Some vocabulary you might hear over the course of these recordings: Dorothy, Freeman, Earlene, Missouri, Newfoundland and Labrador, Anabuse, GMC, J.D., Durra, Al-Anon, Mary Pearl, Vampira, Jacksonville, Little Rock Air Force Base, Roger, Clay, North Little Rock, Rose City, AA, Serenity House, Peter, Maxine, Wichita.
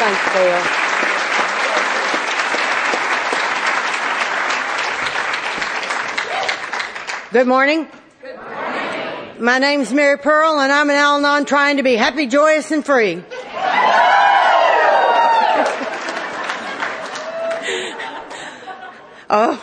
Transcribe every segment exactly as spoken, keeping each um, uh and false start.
Thanks, Dale. Good morning. Good morning. My name's Mary Pearl, and I'm an Al Anon trying to be happy, joyous, and free. Oh,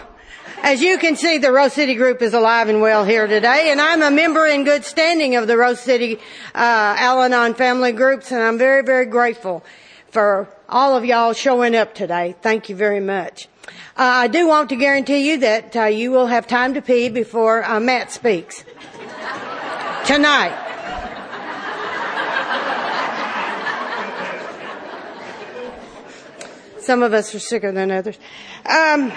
as you can see, the Rose City group is alive and well here today, and I'm a member in good standing of the Rose City uh, Al Anon family groups, and I'm very, very grateful for all of y'all showing up today. Thank you very much. Uh, I do want to guarantee you that uh, you will have time to pee before uh, Matt speaks tonight. Some of us are sicker than others. Um,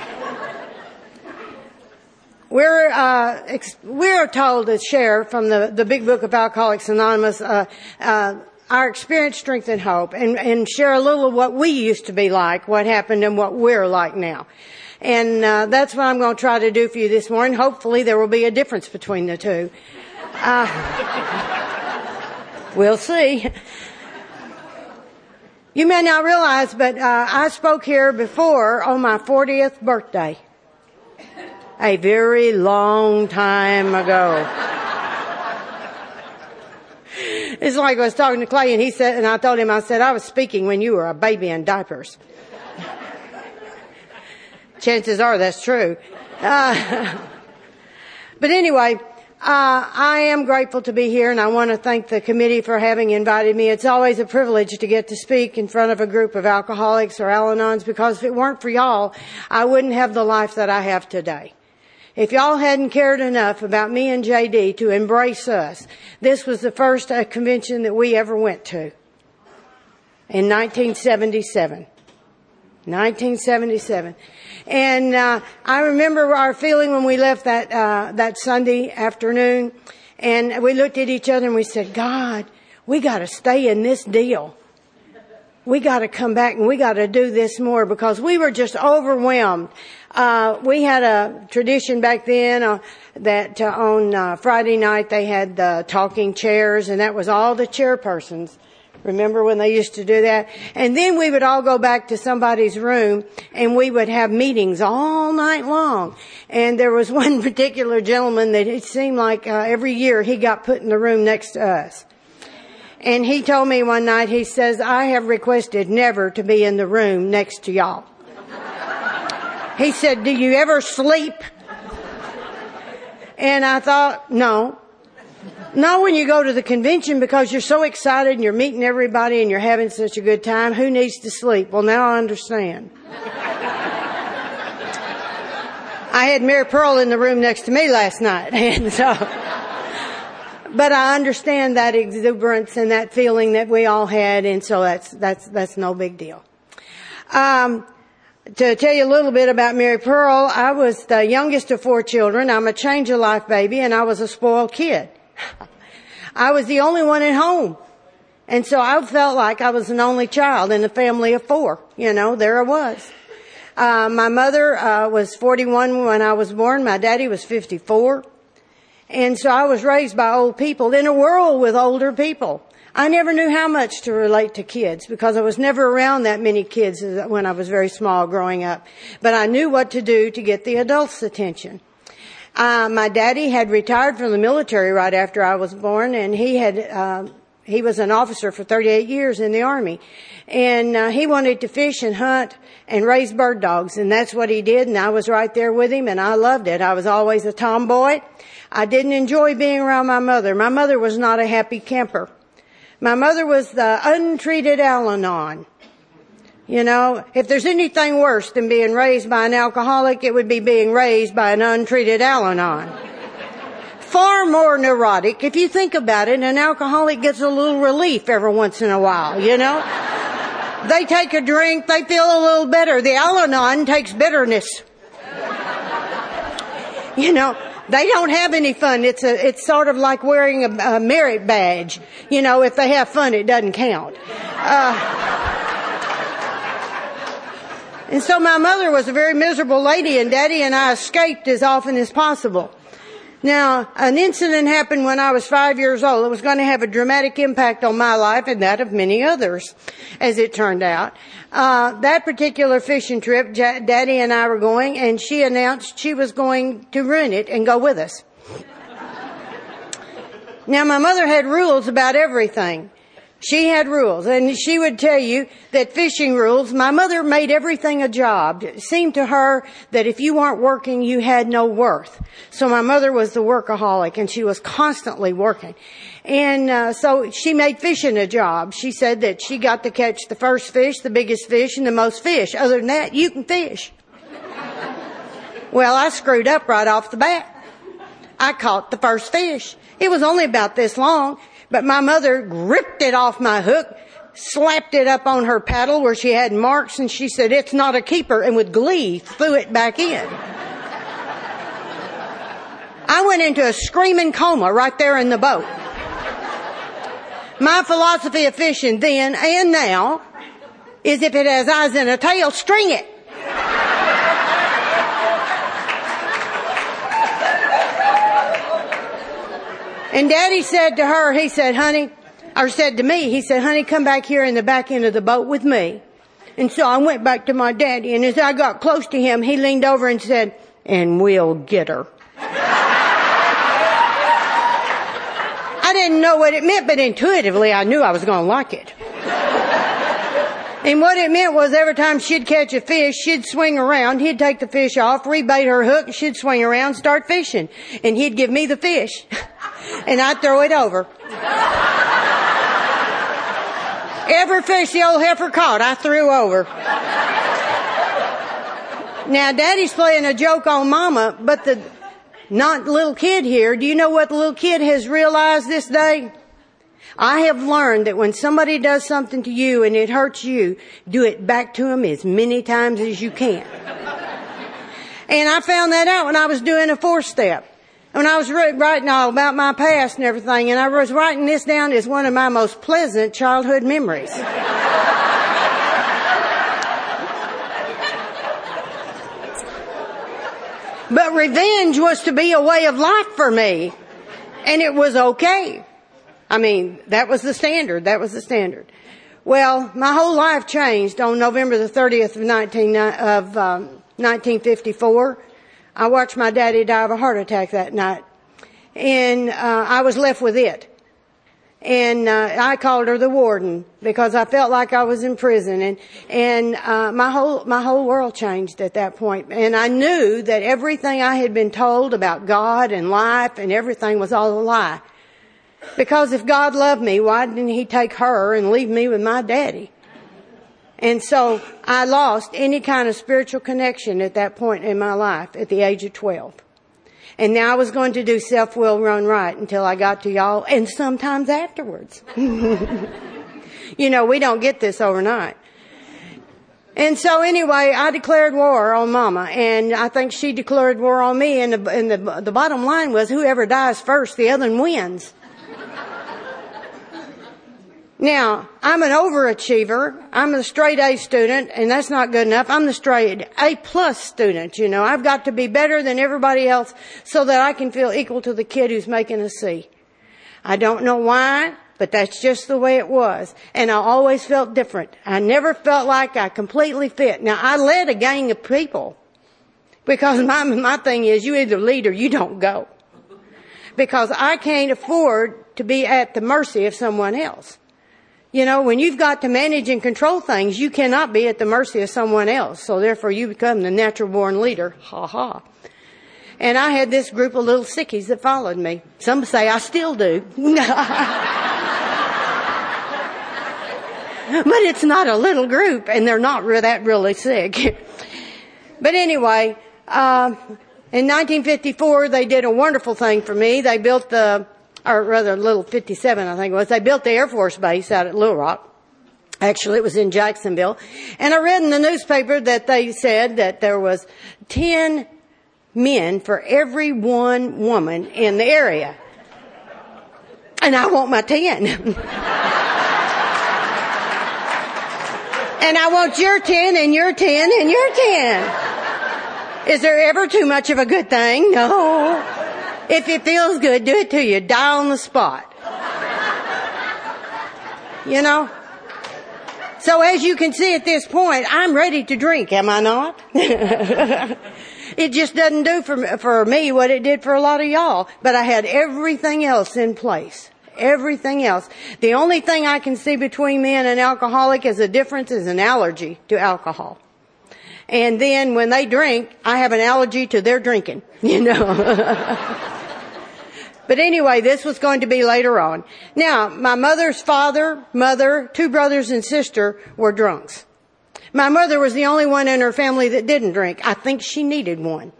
we're uh, ex- we're told to share from the, the big book of Alcoholics Anonymous uh, uh, our experience, strength, and hope, and, and share a little of what we used to be like, what happened, and what we're like now. And uh, that's what I'm going to try to do for you this morning. Hopefully there will be a difference between the two. Uh, we'll see. You may not realize, but uh, I spoke here before on my fortieth birthday. A very long time ago. It's like I was talking to Clay, and he said, and I told him, I said, I was speaking when you were a baby in diapers. Chances are that's true. Uh, but anyway... Uh, I am grateful to be here, and I want to thank the committee for having invited me. It's always a privilege to get to speak in front of a group of alcoholics or Al-Anons, because if it weren't for y'all, I wouldn't have the life that I have today. If y'all hadn't cared enough about me and J D to embrace us, this was the first uh, convention that we ever went to in nineteen seventy-seven. nineteen seventy-seven. And uh, I remember our feeling when we left that uh, that Sunday afternoon, and we looked at each other and we said, God, we got to stay in this deal. We got to come back and we got to do this more, because we were just overwhelmed. Uh, we had a tradition back then uh, that uh, on uh, Friday night they had the uh, talking chairs, and that was all the chairpersons. Remember when they used to do that? And then we would all go back to somebody's room, and we would have meetings all night long. And there was one particular gentleman that it seemed like uh, every year he got put in the room next to us. And he told me one night, he says, I have requested never to be in the room next to y'all. He said, do you ever sleep? And I thought, no. Not when you go to the convention, because you're so excited and you're meeting everybody and you're having such a good time. Who needs to sleep? Well, now I understand. I had Mary Pearl in the room next to me last night, and so. But I understand that exuberance and that feeling that we all had, and so that's that's that's no big deal. Um. To tell you a little bit about Mary Pearl, I was the youngest of four children. I'm a change of life baby, and I was a spoiled kid. I was the only one at home. And so I felt like I was an only child in a family of four. You know, there I was. Uh, my mother uh, was forty-one when I was born. My daddy was fifty-four. And so I was raised by old people in a world with older people. I never knew how much to relate to kids, because I was never around that many kids when I was very small growing up. But I knew what to do to get the adults' attention. Uh, my daddy had retired from the military right after I was born, and he had uh, he was an officer for thirty-eight years in the Army. And uh, he wanted to fish and hunt and raise bird dogs, and that's what he did, and I was right there with him, and I loved it. I was always a tomboy. I didn't enjoy being around my mother. My mother was not a happy camper. My mother was the untreated Al-Anon. You know, if there's anything worse than being raised by an alcoholic, it would be being raised by an untreated Al-Anon. Far more neurotic. If you think about it, an alcoholic gets a little relief every once in a while, you know. They take a drink, they feel a little better. The Al-Anon takes bitterness. You know. They don't have any fun. It's a, it's sort of like wearing a, a merit badge. You know, if they have fun, it doesn't count. Uh, and so my mother was a very miserable lady, and Daddy and I escaped as often as possible. Now, an incident happened when I was five years old. It was going to have a dramatic impact on my life and that of many others, as it turned out. Uh, that particular fishing trip, J- Daddy and I were going, and she announced she was going to ruin it and go with us. Now, my mother had rules about everything. She had rules, and she would tell you that fishing rules, my mother made everything a job. It seemed to her that if you weren't working, you had no worth. So my mother was the workaholic, and she was constantly working. And uh, so she made fishing a job. She said that she got to catch the first fish, the biggest fish, and the most fish. Other than that, you can fish. Well, I screwed up right off the bat. I caught the first fish. It was only about this long. But my mother gripped it off my hook, slapped it up on her paddle where she had marks, and she said, "It's not a keeper," and with glee threw it back in. I went into a screaming coma right there in the boat. My philosophy of fishing then and now is if it has eyes and a tail, string it. And Daddy said to her, he said, honey, or said to me, he said, honey, come back here in the back end of the boat with me. And so I went back to my daddy, and as I got close to him, he leaned over and said, "And we'll get her." I didn't know what it meant, but intuitively I knew I was going to like it. And what it meant was every time she'd catch a fish, she'd swing around, he'd take the fish off, rebait her hook, she'd swing around, start fishing, and he'd give me the fish. And I'd throw it over. Every fish the old heifer caught, I threw over. Now, Daddy's playing a joke on Mama, but the not little kid here, do you know what the little kid has realized this day? I have learned that when somebody does something to you and it hurts you, do it back to them as many times as you can. And I found that out when I was doing a four-step. When I was writing all about my past and everything, and I was writing this down as one of my most pleasant childhood memories. But revenge was to be a way of life for me, and it was okay. I mean, that was the standard. That was the standard. Well, my whole life changed on November the thirtieth of, nineteen, of um, nineteen fifty-four. I watched my daddy die of a heart attack that night, and uh, I was left with it. And uh, I called her the warden because I felt like I was in prison, and and uh, my whole my whole world changed at that point. And I knew that everything I had been told about God and life and everything was all a lie. Because if God loved me, why didn't He take her and leave me with my daddy? And so I lost any kind of spiritual connection at that point in my life at the age of twelve. And now I was going to do self-will run right until I got to y'all, and sometimes afterwards. You know, we don't get this overnight. And so anyway, I declared war on Mama, and I think she declared war on me. And the, and the, the bottom line was whoever dies first, the other one wins. Now, I'm an overachiever. I'm a straight A student, and that's not good enough. I'm the straight A-plus student, you know. I've got to be better than everybody else so that I can feel equal to the kid who's making a C. I don't know why, but that's just the way it was. And I always felt different. I never felt like I completely fit. Now, I led a gang of people because my, my thing is you either lead or you don't go, because I can't afford to be at the mercy of someone else. You know, when you've got to manage and control things, you cannot be at the mercy of someone else. So therefore, you become the natural-born leader. Ha ha. And I had this group of little sickies that followed me. Some say I still do. But it's not a little group, and they're not re- that really sick. But anyway, uh, in nineteen fifty-four, they did a wonderful thing for me. They built the... or rather little fifty-seven, I think it was. They built the Air Force Base out at Little Rock. Actually, it was in Jacksonville. And I read in the newspaper that they said that there was ten men for every one woman in the area. And I want my ten. And I want your ten and your ten and your ten. Is there ever too much of a good thing? No. If it feels good, do it to you. Die on the spot. You know? So as you can see at this point, I'm ready to drink, am I not? It just doesn't do for, for me what it did for a lot of y'all. But I had everything else in place. Everything else. The only thing I can see between me and an alcoholic is a difference is an allergy to alcohol. And then when they drink, I have an allergy to their drinking, you know. But anyway, this was going to be later on. Now, my mother's father, mother, two brothers and sister were drunks. My mother was the only one in her family that didn't drink. I think she needed one.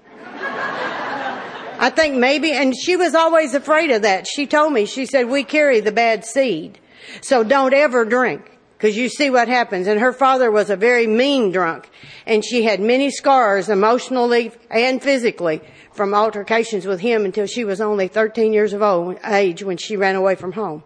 I think maybe, and she was always afraid of that. She told me, she said, we carry the bad seed, so don't ever drink, because you see what happens. And her father was a very mean drunk, and she had many scars emotionally and physically from altercations with him until she was only thirteen years of old age when she ran away from home.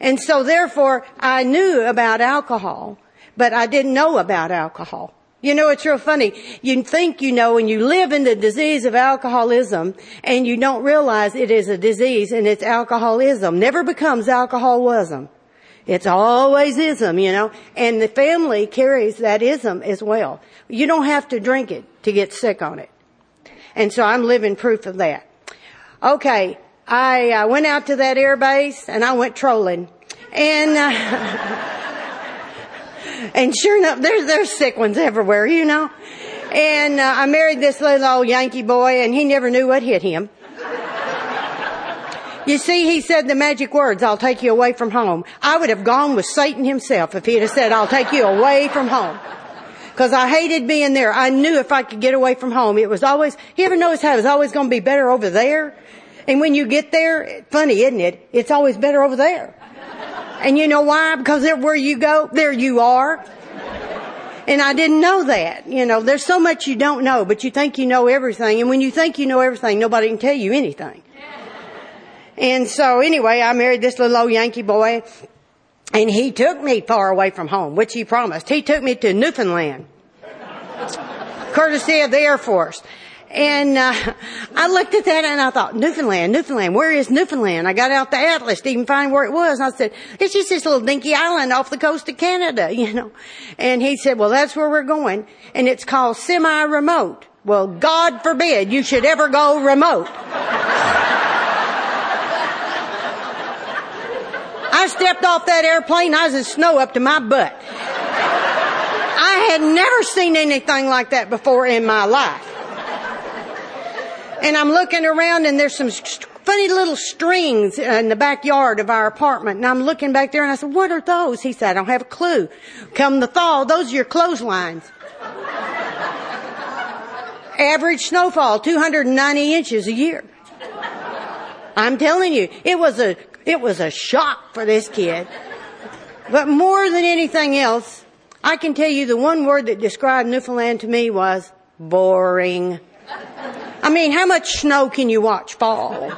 And so therefore, I knew about alcohol, but I didn't know about alcohol. You know, it's real funny. You think you know, and you live in the disease of alcoholism, and you don't realize it is a disease, and it's alcoholism. Never becomes alcoholism. It's always ism, you know, and the family carries that ism as well. You don't have to drink it to get sick on it. And so I'm living proof of that. Okay, I uh, went out to that air base, and I went trolling. And uh, and sure enough, there's, there's sick ones everywhere, you know. And uh, I married this little old Yankee boy, and he never knew what hit him. You see, he said the magic words, I'll take you away from home. I would have gone with Satan himself if he'd have said, I'll take you away from home. Because I hated being there. I knew if I could get away from home, it was always, you ever notice how it was always going to be better over there? And when you get there, funny, isn't it? It's always better over there. And you know why? Because everywhere you go, there you are. And I didn't know that. You know, there's so much you don't know, but you think you know everything. And when you think you know everything, nobody can tell you anything. And so anyway, I married this little old Yankee boy, and he took me far away from home, which he promised. He took me to Newfoundland, courtesy of the Air Force. And uh, I looked at that, and I thought, Newfoundland, Newfoundland, where is Newfoundland? I got out the atlas to even find where it was, and I said, it's just this little dinky island off the coast of Canada, you know. And he said, well, that's where we're going, and it's called semi-remote. Well, God forbid you should ever go remote. I stepped off that airplane, I was in snow up to my butt. I had never seen anything like that before in my life. And I'm looking around, and there's some st- funny little strings in the backyard of our apartment. And I'm looking back there, and I said, what are those? He said, I don't have a clue. Come the thaw, those are your clotheslines. Average snowfall, two hundred ninety inches a year. I'm telling you, it was a... It was a shock for this kid. But more than anything else, I can tell you the one word that described Newfoundland to me was boring. I mean, how much snow can you watch fall?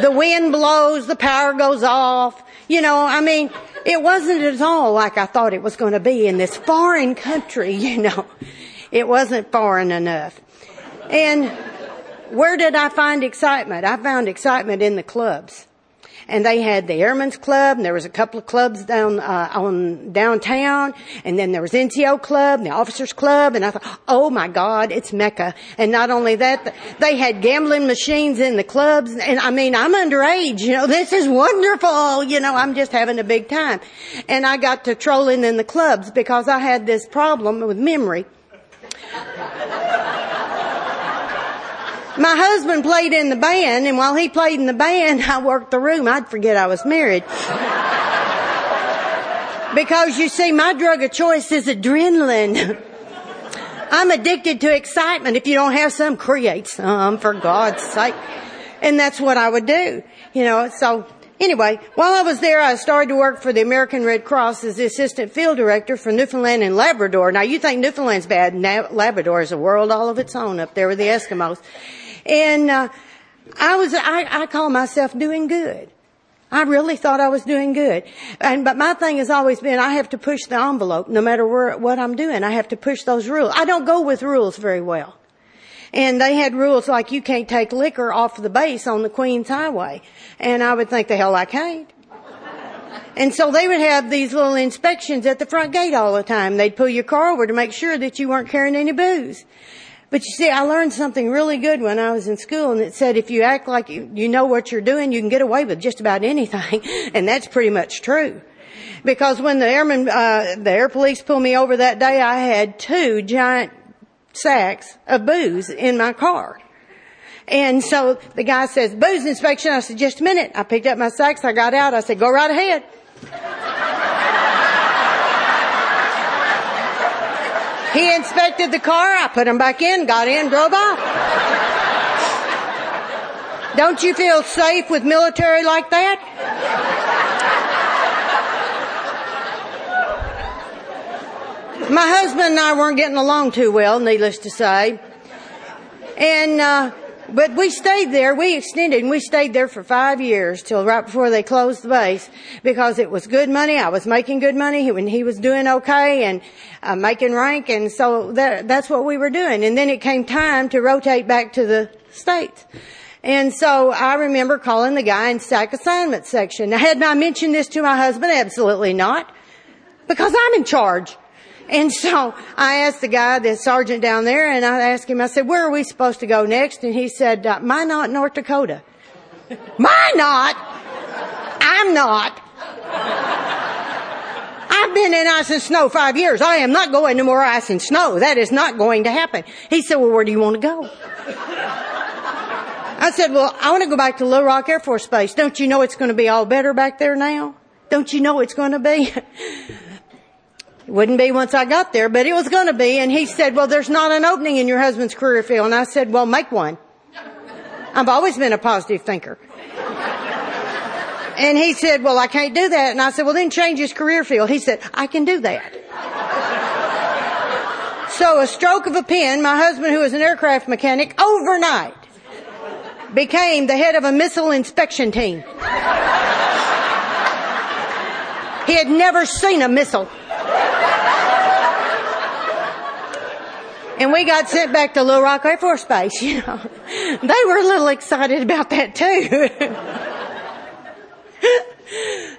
The wind blows, the power goes off. You know, I mean, it wasn't at all like I thought it was going to be in this foreign country, you know. It wasn't foreign enough. And... where did I find excitement? I found excitement in the clubs. And they had the Airmen's Club, and there was a couple of clubs down uh, on downtown, and then there was N C O Club, and the Officers Club, and I thought, oh my God, it's Mecca. And not only that, they had gambling machines in the clubs, and I mean, I'm underage, you know, this is wonderful, you know, I'm just having a big time. And I got to trolling in the clubs because I had this problem with memory. My husband played in the band, and while he played in the band, I worked the room. I'd forget I was married. Because, you see, my drug of choice is adrenaline. I'm addicted to excitement. If you don't have some, create some, for God's sake. And that's what I would do. You know, so anyway, while I was there, I started to work for the American Red Cross as the assistant field director for Newfoundland and Labrador. Now, you think Newfoundland's bad. Labrador is a world all of its own up there with the Eskimos. And uh, I was—I I call myself doing good. I really thought I was doing good, and but my thing has always been I have to push the envelope no matter where, what I'm doing. I have to push those rules. I don't go with rules very well, And they had rules like you can't take liquor off the base on the Queens Highway. And I would think, the hell I can't. And so they would have these little inspections at the front gate all the time. They'd pull your car over to make sure that you weren't carrying any booze. But you see, I learned something really good when I was in school, and it said if you act like you, you know what you're doing, you can get away with just about anything. And that's pretty much true. Because when the airmen, uh, the air police pulled me over that day, I had two giant sacks of booze in my car. And so the guy says, booze inspection. I said, just a minute. I picked up my sacks. I got out. I said, go right ahead. He inspected the car. I put him back in, got in, drove off. Don't you feel safe with military like that? My husband and I weren't getting along too well, needless to say. And, uh, but we stayed there. We extended and we stayed there for five years till right before they closed the base, because it was good money. I was making good money when he was doing okay and uh, making rank. And so that, that's what we were doing. And then it came time to rotate back to the States. And so I remember calling the guy in sack assignment section. Now, had I mentioned this to my husband? Absolutely not, because I'm in charge. And so I asked the guy, the sergeant down there, and I asked him, I said, where are we supposed to go next? And he said, uh, my not, North Dakota. My not? I'm not. I've been in ice and snow five years. I am not going to more ice and snow. That is not going to happen. He said, well, where do you want to go? I said, well, I want to go back to Little Rock Air Force Base. Don't you know it's going to be all better back there now? Don't you know it's going to be? It wouldn't be once I got there, but it was going to be. And he said, well, there's not an opening in your husband's career field. And I said, well, make one. I've always been a positive thinker. And he said, well, I can't do that. And I said, well, then change his career field. He said, I can do that. So a stroke of a pen, my husband, who was an aircraft mechanic, overnight became the head of a missile inspection team. He had never seen a missile. And we got sent back to Little Rock Air Force Base, you know. They were a little excited about that, too.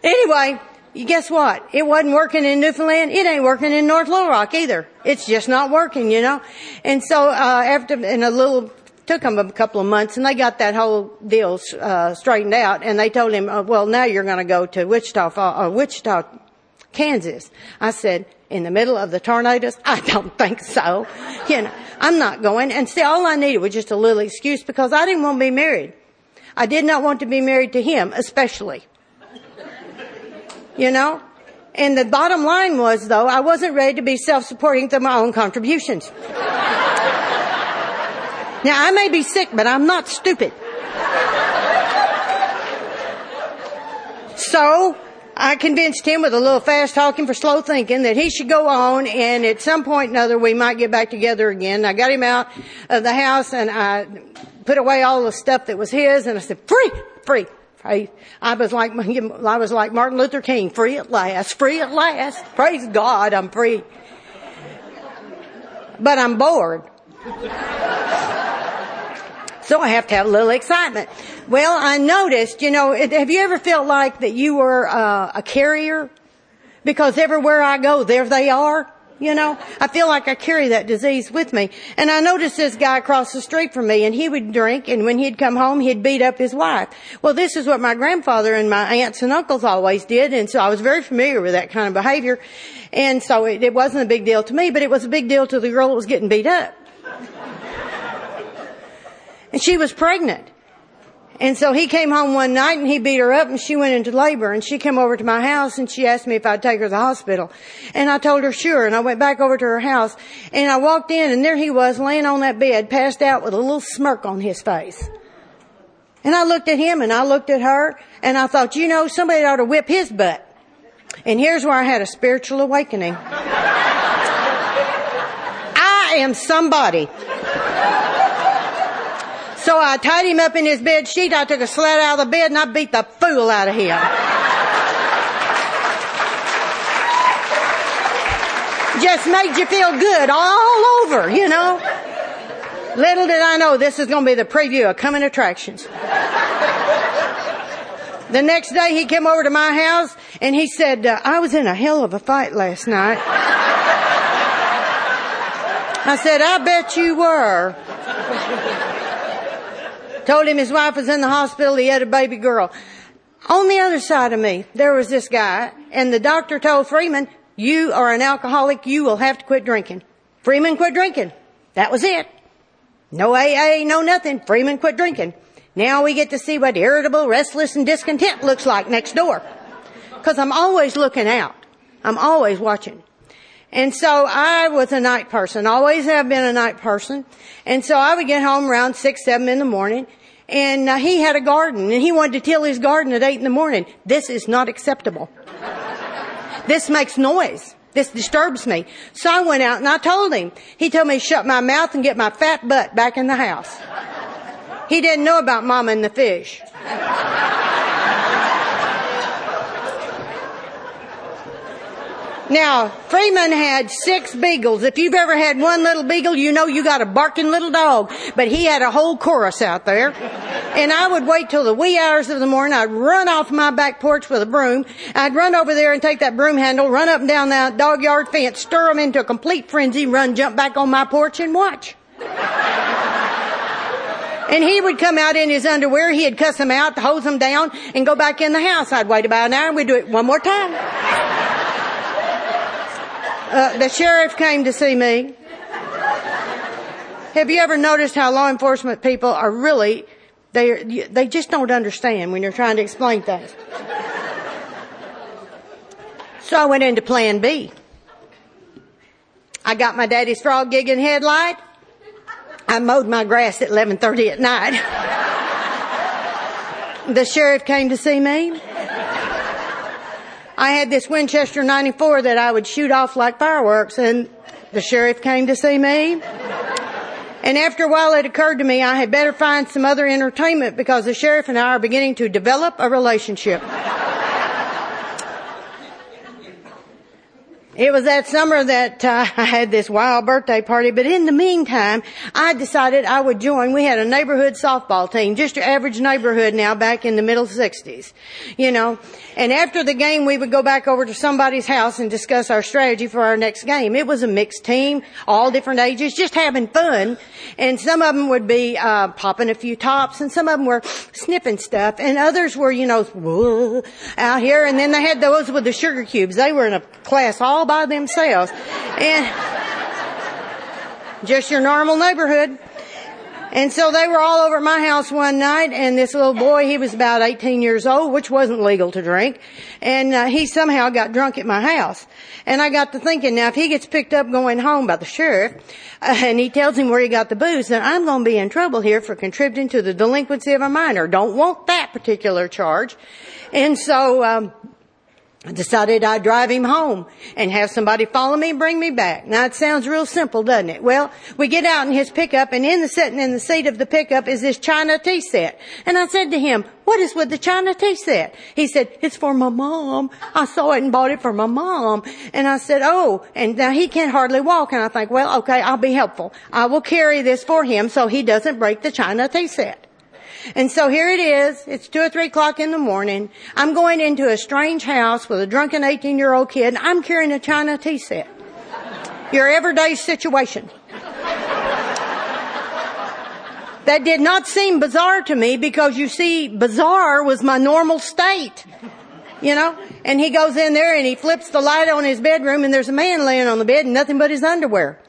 Anyway, guess what? It wasn't working in Newfoundland. It ain't working in North Little Rock either. It's just not working, you know. And so uh, after, and a little, took them a couple of months, and they got that whole deal uh, straightened out. And they told him, oh, well, now you're going to go to Wichita, uh, Wichita, Kansas. I said, in the middle of the tornadoes? I don't think so. You know, I'm not going. And see, all I needed was just a little excuse, because I didn't want to be married. I did not want to be married to him, especially. You know? And the bottom line was, though, I wasn't ready to be self-supporting through my own contributions. Now, I may be sick, but I'm not stupid. So I convinced him with a little fast talking for slow thinking that he should go on, and at some point or another we might get back together again. I got him out of the house, and I put away all the stuff that was his, and I said, free, free, free. I was like, I was like Martin Luther King, free at last, free at last. Praise God, I'm free. But I'm bored. So I have to have a little excitement. Well, I noticed, you know, have you ever felt like that you were uh, a carrier? Because everywhere I go, there they are, you know. I feel like I carry that disease with me. And I noticed this guy across the street from me, and he would drink, and when he'd come home, he'd beat up his wife. Well, this is what my grandfather and my aunts and uncles always did, and so I was very familiar with that kind of behavior. And so it, it wasn't a big deal to me, but it was a big deal to the girl that was getting beat up. And she was pregnant. And so he came home one night and he beat her up, and she went into labor, and she came over to my house and she asked me if I'd take her to the hospital. And I told her sure, and I went back over to her house, and I walked in, and there he was laying on that bed, passed out with a little smirk on his face. And I looked at him and I looked at her, and I thought, you know, somebody ought to whip his butt. And here's where I had a spiritual awakening. I am somebody. So I tied him up in his bed sheet, I took a slat out of the bed, and I beat the fool out of him. Just made you feel good all over, you know. Little did I know this is going to be the preview of coming attractions. The next day he came over to my house and he said, uh, I was in a hell of a fight last night. I said, I bet you were. Told him his wife was in the hospital. He had a baby girl. On the other side of me, there was this guy, and the doctor told Freeman, you are an alcoholic. You will have to quit drinking. Freeman quit drinking. That was it. No A A, no nothing. Freeman quit drinking. Now we get to see what irritable, restless, and discontent looks like next door. Because I'm always looking out. I'm always watching. And so I was a night person. Always have been a night person. And so I would get home around six, seven in the morning. And uh, he had a garden. And he wanted to till his garden at eight in the morning. This is not acceptable. This makes noise. This disturbs me. So I went out and I told him. He told me to shut my mouth and get my fat butt back in the house. He didn't know about Mama and the fish. Now, Freeman had six beagles. If you've ever had one little beagle, you know you got a barking little dog. But he had a whole chorus out there. And I would wait till the wee hours of the morning. I'd run off my back porch with a broom. I'd run over there and take that broom handle, run up and down that dog yard fence, stir them into a complete frenzy, run, jump back on my porch and watch. And he would come out in his underwear. He'd cuss them out, hose them down, and go back in the house. I'd wait about an hour, and we'd do it one more time. Uh, the sheriff came to see me. Have you ever noticed how law enforcement people are really, they they just don't understand when you're trying to explain things. So I went into plan B. I got my daddy's frog gig and headlight. I mowed my grass at eleven thirty at night. The sheriff came to see me. I had this Winchester ninety-four that I would shoot off like fireworks, and the sheriff came to see me. And after a while it occurred to me I had better find some other entertainment because the sheriff and I are beginning to develop a relationship. It was that summer that uh, I had this wild birthday party, but in the meantime, I decided I would join. We had a neighborhood softball team, just your average neighborhood now back in the middle sixties, you know. And after the game, we would go back over to somebody's house and discuss our strategy for our next game. It was a mixed team, all different ages, just having fun. And some of them would be uh popping a few tops, and some of them were sniffing stuff, and others were, you know, whoa, out here. And then they had those with the sugar cubes. They were in a class all by themselves, and just your normal neighborhood. And so they were all over at my house one night, and this little boy, he was about eighteen years old, which wasn't legal to drink, and uh, he somehow got drunk at my house. And I got to thinking, now if he gets picked up going home by the sheriff, uh, and he tells him where he got the booze, then I'm going to be in trouble here for contributing to the delinquency of a minor. Don't want that particular charge. And so um I decided I'd drive him home and have somebody follow me and bring me back. Now, it sounds real simple, doesn't it? Well, we get out in his pickup, and in the sitting in the seat of the pickup is this china tea set. And I said to him, what is with the china tea set? He said, it's for my mom. I saw it and bought it for my mom. And I said, oh, and now he can hardly walk. And I think, well, okay, I'll be helpful. I will carry this for him so he doesn't break the china tea set. And so here it is. It's two or three o'clock in the morning. I'm going into a strange house with a drunken eighteen-year-old kid, and I'm carrying a china tea set. Your everyday situation. That did not seem bizarre to me because, you see, bizarre was my normal state, you know. And he goes in there, and he flips the light on his bedroom, and there's a man laying on the bed and nothing but his underwear.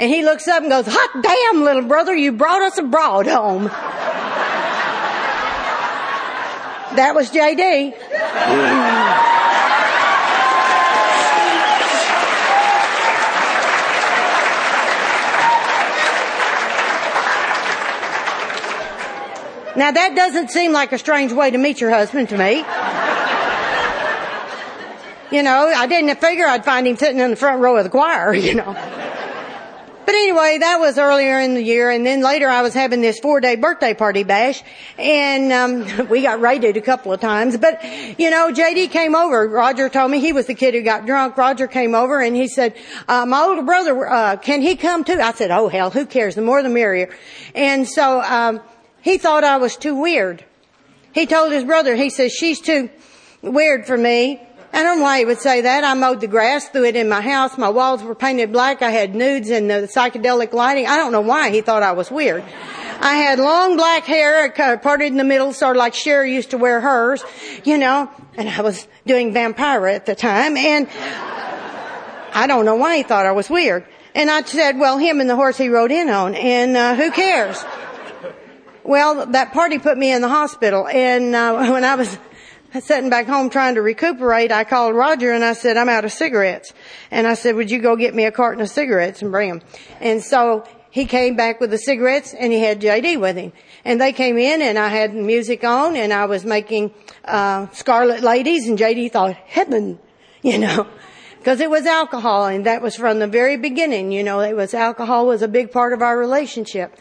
And he looks up and goes, hot damn, little brother, you brought us a broad home. That was J D Now, that doesn't seem like a strange way to meet your husband to me. You know, I didn't figure I'd find him sitting in the front row of the choir, you know. But anyway, that was earlier in the year, and then later I was having this four-day birthday party bash, and um, we got raided a couple of times. But, you know, J D came over. Roger told me he was the kid who got drunk. Roger came over, and he said, uh, my older brother, uh, can he come too? I said, oh, hell, who cares? The more the merrier. And so um, he thought I was too weird. He told his brother, he says, she's too weird for me. I don't know why he would say that. I mowed the grass, threw it in my house. My walls were painted black. I had nudes and the psychedelic lighting. I don't know why he thought I was weird. I had long black hair parted in the middle, sort of like Cher used to wear hers, you know, and I was doing Vampira at the time. And I don't know why he thought I was weird. And I said, well, him and the horse he rode in on, and uh, who cares? Well, that party put me in the hospital, and uh, when I was sitting back home trying to recuperate, I called Roger and I said, I'm out of cigarettes. And I said, would you go get me a carton of cigarettes and bring them? And so he came back with the cigarettes, and he had J D with him. And they came in, and I had music on, and I was making uh Scarlet Ladies, and J D thought, heaven, you know, because it was alcohol, and that was from the very beginning, you know, it was alcohol was a big part of our relationship.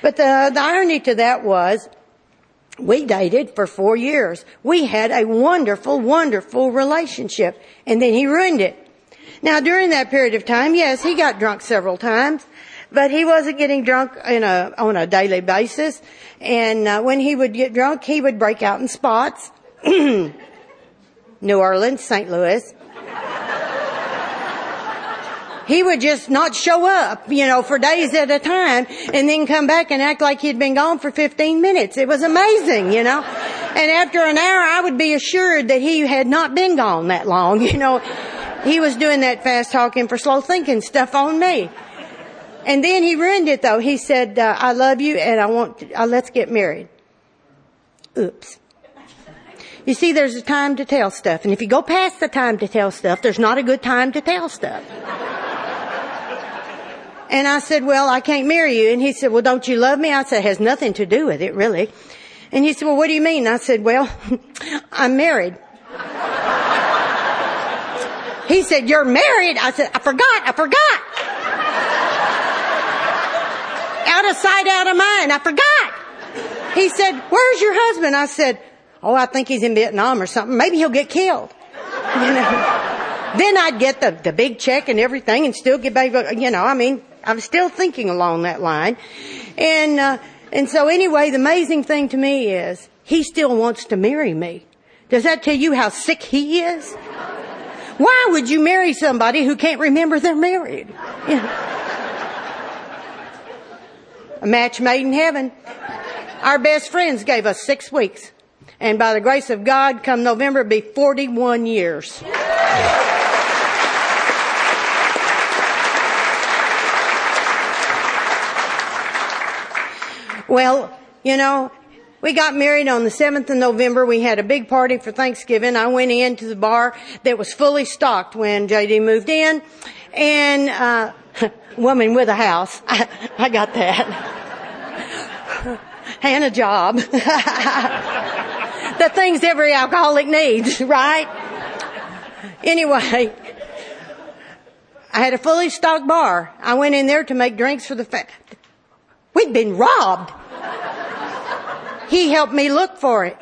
But the, the irony to that was, we dated for four years. We had a wonderful, wonderful relationship. And then he ruined it. Now, during that period of time, yes, he got drunk several times. But he wasn't getting drunk in a, on a daily basis. And uh, when he would get drunk, he would break out in spots. New Orleans, Saint Louis. He would just not show up, you know, for days at a time, and then come back and act like he'd been gone for fifteen minutes. It was amazing, you know. And after an hour, I would be assured that he had not been gone that long, you know. He was doing that fast talking for slow thinking stuff on me. And then he ruined it, though. He said, uh, I love you, and I want to, uh, let's get married. Oops. You see, there's a time to tell stuff. And if you go past the time to tell stuff, there's not a good time to tell stuff. And I said, well, I can't marry you. And he said, well, don't you love me? I said, it has nothing to do with it, really. And he said, well, what do you mean? I said, well, I'm married. He said, you're married? I said, I forgot, I forgot. Out of sight, out of mind, I forgot. He said, where's your husband? I said, oh, I think he's in Vietnam or something. Maybe he'll get killed. You know. Then I'd get the, the big check and everything and still get back, you know, I mean. I'm still thinking along that line. And uh, and so anyway, the amazing thing to me is he still wants to marry me. Does that tell you how sick he is? Why would you marry somebody who can't remember they're married? You know. A match made in heaven. Our best friends gave us six weeks. And by the grace of God, come November, it'll be forty-one years. Well, you know, we got married on the seventh of November. We had a big party for Thanksgiving. I went into the bar that was fully stocked when J D moved in. And, uh, woman with a house. I, I got that. And a job. The things every alcoholic needs, right? Anyway. I had a fully stocked bar. I went in there to make drinks for the fa- We'd been robbed. He helped me look for it.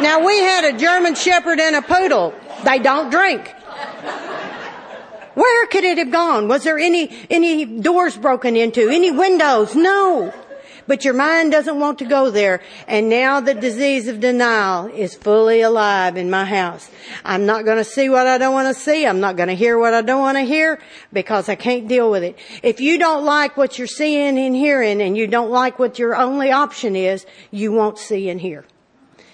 Now, we had a German shepherd and a poodle. They don't drink. Where could it have gone? Was there any, any doors broken into? Any windows? No. But your mind doesn't want to go there. And now the disease of denial is fully alive in my house. I'm not going to see what I don't want to see. I'm not going to hear what I don't want to hear because I can't deal with it. If you don't like what you're seeing and hearing and you don't like what your only option is, you won't see and hear.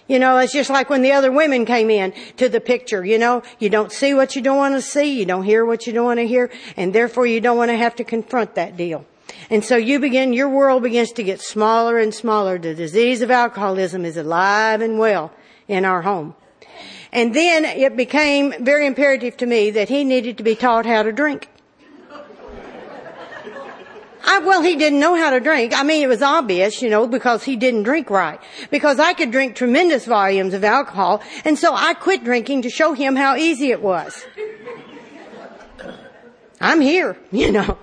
You know, it's just like when the other women came in to the picture, you know. You don't see what you don't want to see. You don't hear what you don't want to hear. And therefore, you don't want to have to confront that deal. And so you begin, your world begins to get smaller and smaller. The disease of alcoholism is alive and well in our home. And then it became very imperative to me that he needed to be taught how to drink. I, well, he didn't know how to drink. I mean, it was obvious, you know, because he didn't drink right. Because I could drink tremendous volumes of alcohol, and so I quit drinking to show him how easy it was. I'm here, you know.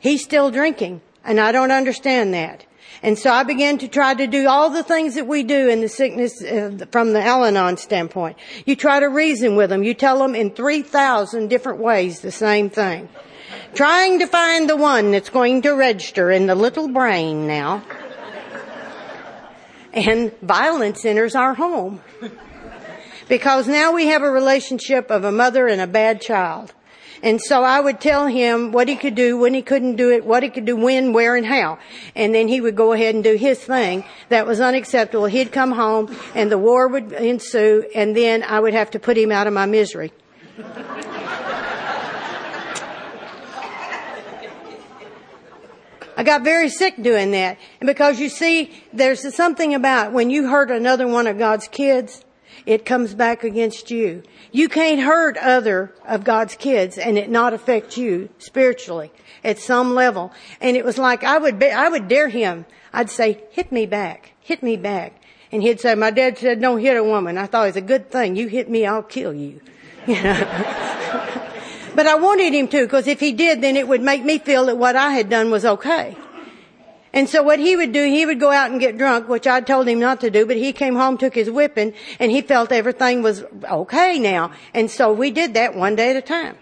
He's still drinking, and I don't understand that. And so I began to try to do all the things that we do in the sickness uh, from the Al Anon standpoint. You try to reason with them. You tell them in three thousand different ways the same thing. Trying to find the one that's going to register in the little brain now. And violence enters our home. Because now we have a relationship of a mother and a bad child. And so I would tell him what he could do, when he couldn't do it, what he could do, when, where, and how. And then he would go ahead and do his thing. That was unacceptable. He'd come home, and the war would ensue, and then I would have to put him out of my misery. I got very sick doing that. And because, you see, there's something about when you hurt another one of God's kids, it comes back against you. You can't hurt other of God's kids and it not affect you spiritually at some level. And it was like I would be, I would dare him. I'd say, hit me back. Hit me back. And he'd say, my dad said, don't hit a woman. I thought it was a good thing. You hit me, I'll kill you. You know. But I wanted him to, because if he did, then it would make me feel that what I had done was okay. And so what he would do, he would go out and get drunk, which I told him not to do, but he came home, took his whipping, and he felt everything was okay now. And so we did that one day at a time.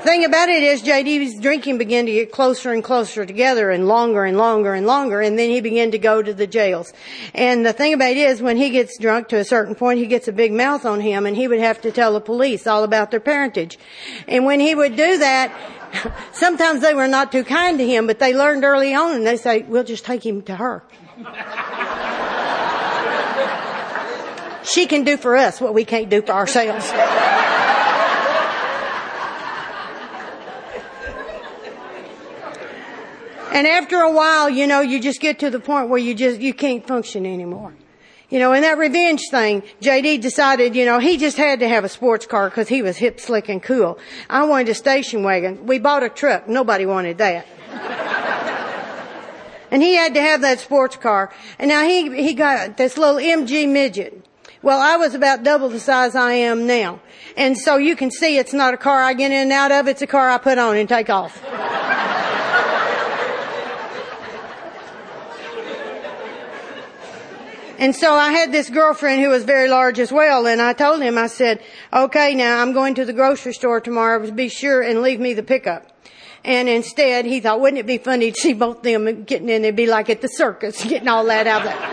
Thing about it is, J D's drinking began to get closer and closer together and longer and longer and longer, and then he began to go to the jails. And the thing about it is, when he gets drunk to a certain point, he gets a big mouth on him, and he would have to tell the police all about their parentage. And when he would do that, sometimes they were not too kind to him, but they learned early on, and they say, we'll just take him to her. She can do for us what we can't do for ourselves. And after a while, you know, you just get to the point where you just, you can't function anymore. You know, and that revenge thing, J D decided, you know, he just had to have a sports car because he was hip, slick, and cool. I wanted a station wagon. We bought a truck. Nobody wanted that. And he had to have that sports car. And now he, he got this little M G midget. Well, I was about double the size I am now. And so you can see it's not a car I get in and out of. It's a car I put on and take off. And so I had this girlfriend who was very large as well, and I told him, I said, okay, now I'm going to the grocery store tomorrow, but be sure and leave me the pickup. And instead, he thought, wouldn't it be funny to see both them getting in, it'd be like at the circus, getting all that out of that.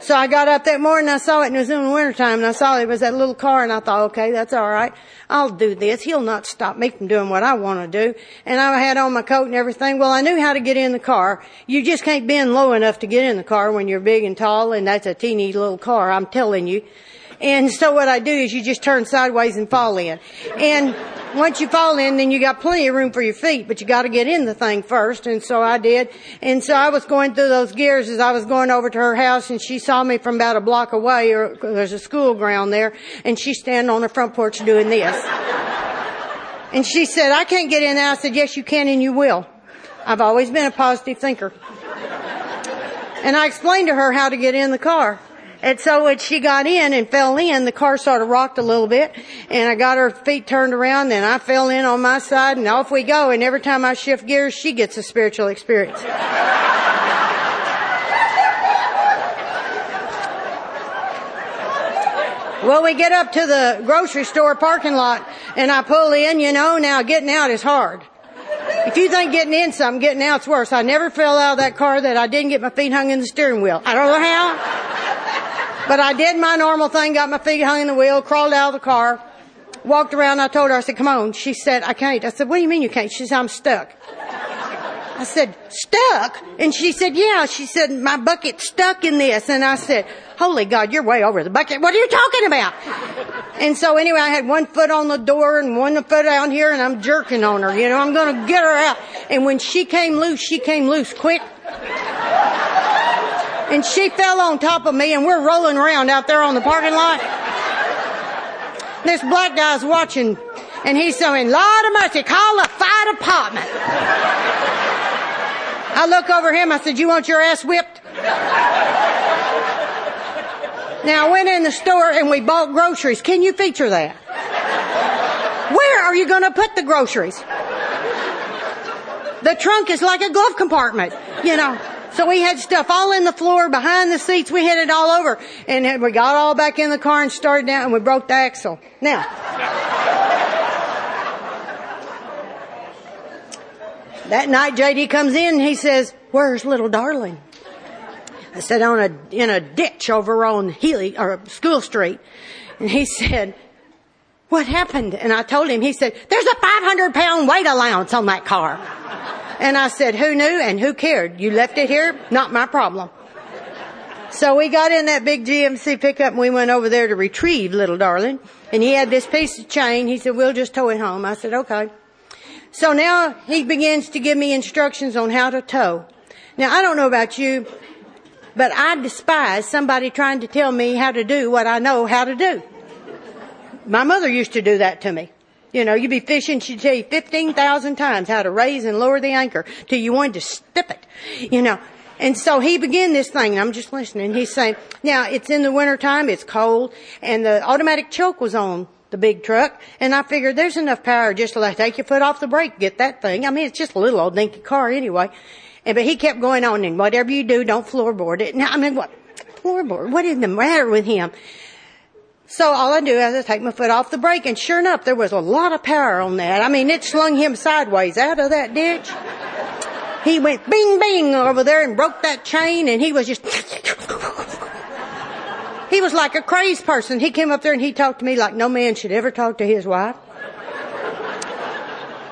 So I got up that morning, I saw it, and it was in the wintertime, and I saw it was that little car, and I thought, okay, that's all right, I'll do this, he'll not stop me from doing what I want to do. And I had on my coat and everything. Well, I knew how to get in the car. You just can't bend low enough to get in the car when you're big and tall, and that's a teeny little car, I'm telling you. And so what I do is you just turn sideways and fall in. And once you fall in, then you got plenty of room for your feet, but you got to get in the thing first. And so I did. And so I was going through those gears as I was going over to her house, and she saw me from about a block away, or there's a school ground there, and she's standing on the front porch doing this. And she said, I can't get in there. I said, yes, you can and you will. I've always been a positive thinker. And I explained to her how to get in the car. And so when she got in and fell in, the car sort of rocked a little bit, and I got her feet turned around, and I fell in on my side, and off we go. And every time I shift gears, she gets a spiritual experience. Well, we get up to the grocery store parking lot, and I pull in, you know, now getting out is hard. If you think getting in something, getting out's worse. I never fell out of that car that I didn't get my feet hung in the steering wheel. I don't know how, but I did my normal thing, got my feet hung in the wheel, crawled out of the car, walked around. I told her, I said, come on. She said, I can't. I said, what do you mean you can't? She said, I'm stuck. I said, stuck? And she said, yeah. She said, my bucket's stuck in this. And I said, holy God, you're way over the bucket. What are you talking about? And so anyway, I had one foot on the door and one foot down here, and I'm jerking on her. You know, I'm going to get her out. And when she came loose, she came loose quick. And she fell on top of me, and we're rolling around out there on the parking lot. This black guy's watching, and he's saying, Lord of mercy, call a fire department. I look over him, I said, you want your ass whipped? Now, I went in the store and we bought groceries. Can you feature that? are you going to put the groceries? The trunk is like a glove compartment, you know. So we had stuff all in the floor, behind the seats. We had it all over. And we got all back in the car and started down, and we broke the axle. Now, that night, J D comes in, and he says, "Where's little darling?" I said, "On a in a ditch over on Healy, or School Street." And he said, "What happened?" And I told him. He said, "There's a five hundred pound weight allowance on that car." And I said, "Who knew and who cared? You left it here, not my problem." So we got in that big G M C pickup, and we went over there to retrieve little darling. And he had this piece of chain. He said, "We'll just tow it home." I said, "Okay." So now he begins to give me instructions on how to tow. Now, I don't know about you, but I despise somebody trying to tell me how to do what I know how to do. My mother used to do that to me. You know, you'd be fishing, she'd tell you fifteen thousand times how to raise and lower the anchor till you wanted to step it, you know. And so he began this thing, and I'm just listening. He's saying, now, it's in the wintertime, it's cold, and the automatic choke was on the big truck, and I figured there's enough power just to like, take your foot off the brake, get that thing. I mean, it's just a little old dinky car anyway. And But he kept going on, and whatever you do, don't floorboard it. Now, I mean, what floorboard? What is the matter with him? So all I do is I take my foot off the brake, and sure enough, there was a lot of power on that. I mean, it slung him sideways out of that ditch. He went bing, bing over there and broke that chain, and he was just... He was like a crazed person. He came up there, and he talked to me like no man should ever talk to his wife.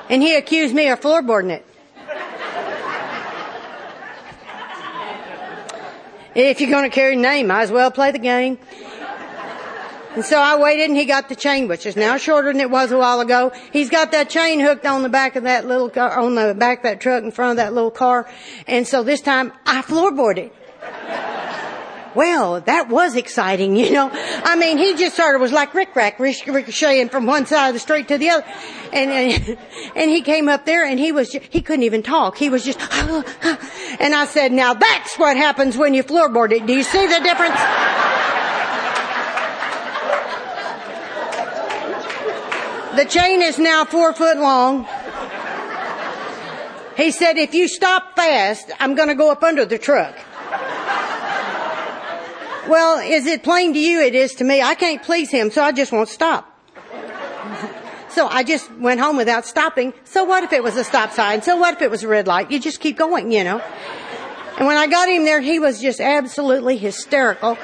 And he accused me of floorboarding it. If you're going to carry a name, might as well play the game. And so I waited, and he got the chain, which is now shorter than it was a while ago. He's got that chain hooked on the back of that little car, on the back of that truck in front of that little car. And so this time, I floorboarded it. Well, that was exciting, you know. I mean, he just sort of was like rick-rack, ricocheting from one side of the street to the other. And, and, and he came up there, and he was, just, he couldn't even talk. He was just, and I said, now that's what happens when you floorboard it. Do you see the difference? The chain is now four foot long. He said, if you stop fast, I'm going to go up under the truck. Well, is it plain to you? It is to me. I can't please him, so I just won't stop. So I just went home without stopping. So what if it was a stop sign? So what if it was a red light? You just keep going, you know. And when I got him there, he was just absolutely hysterical.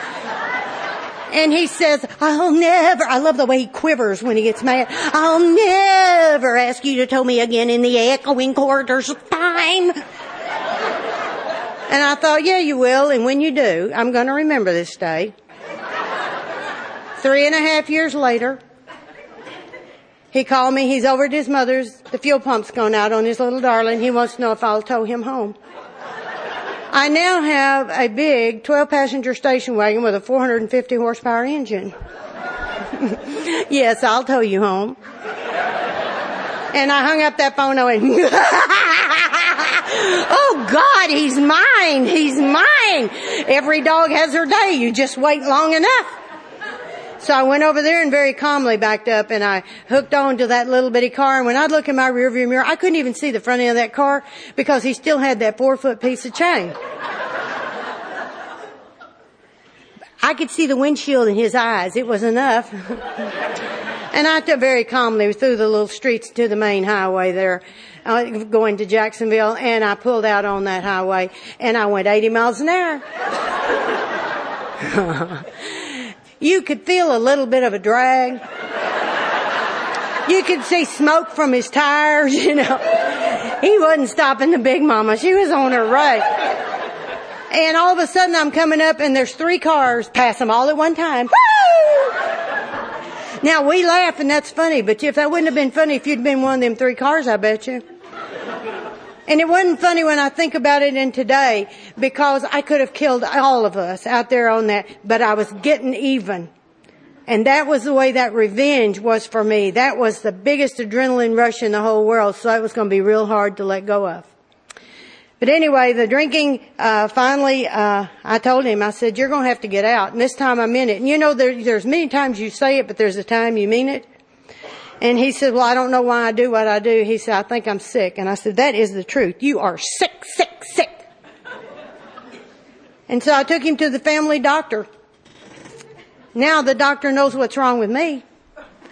And he says, I'll never, I love the way he quivers when he gets mad. I'll never ask you to tow me again in the echoing corridors of time. And I thought, yeah, you will. And when you do, I'm going to remember this day. Three and a half years later, he called me. He's over at his mother's. The fuel pump's gone out on his little darling. He wants to know if I'll tow him home. I now have a big twelve passenger station wagon with a four hundred fifty horsepower engine. Yes, I'll tow you home. And I hung up that phone and went, oh, God, he's mine. He's mine. Every dog has her day. You just wait long enough. So I went over there and very calmly backed up, and I hooked on to that little bitty car. And when I'd look in my rearview mirror, I couldn't even see the front end of that car because he still had that four-foot piece of chain. I could see the windshield in his eyes. It was enough. And I took very calmly through the little streets to the main highway there, uh, going to Jacksonville, and I pulled out on that highway, and I went eighty miles an hour. You could feel a little bit of a drag. You could see smoke from his tires, you know. He wasn't stopping the big mama. She was on her right. And all of a sudden, I'm coming up, and there's three cars. Pass them all at one time. Woo! Now, we laugh, and that's funny, but if that wouldn't have been funny if you'd been one of them three cars, I bet you. And it wasn't funny when I think about it in today, because I could have killed all of us out there on that, but I was getting even. And that was the way that revenge was for me. That was the biggest adrenaline rush in the whole world, so it was going to be real hard to let go of. But anyway, the drinking, uh, finally, uh, I told him, I said, you're going to have to get out. And this time I meant it. And you know, there, there's many times you say it, but there's a time you mean it. And he said, well, I don't know why I do what I do. He said, I think I'm sick. And I said, that is the truth. You are sick, sick, sick. And so I took him to the family doctor. Now the doctor knows what's wrong with me.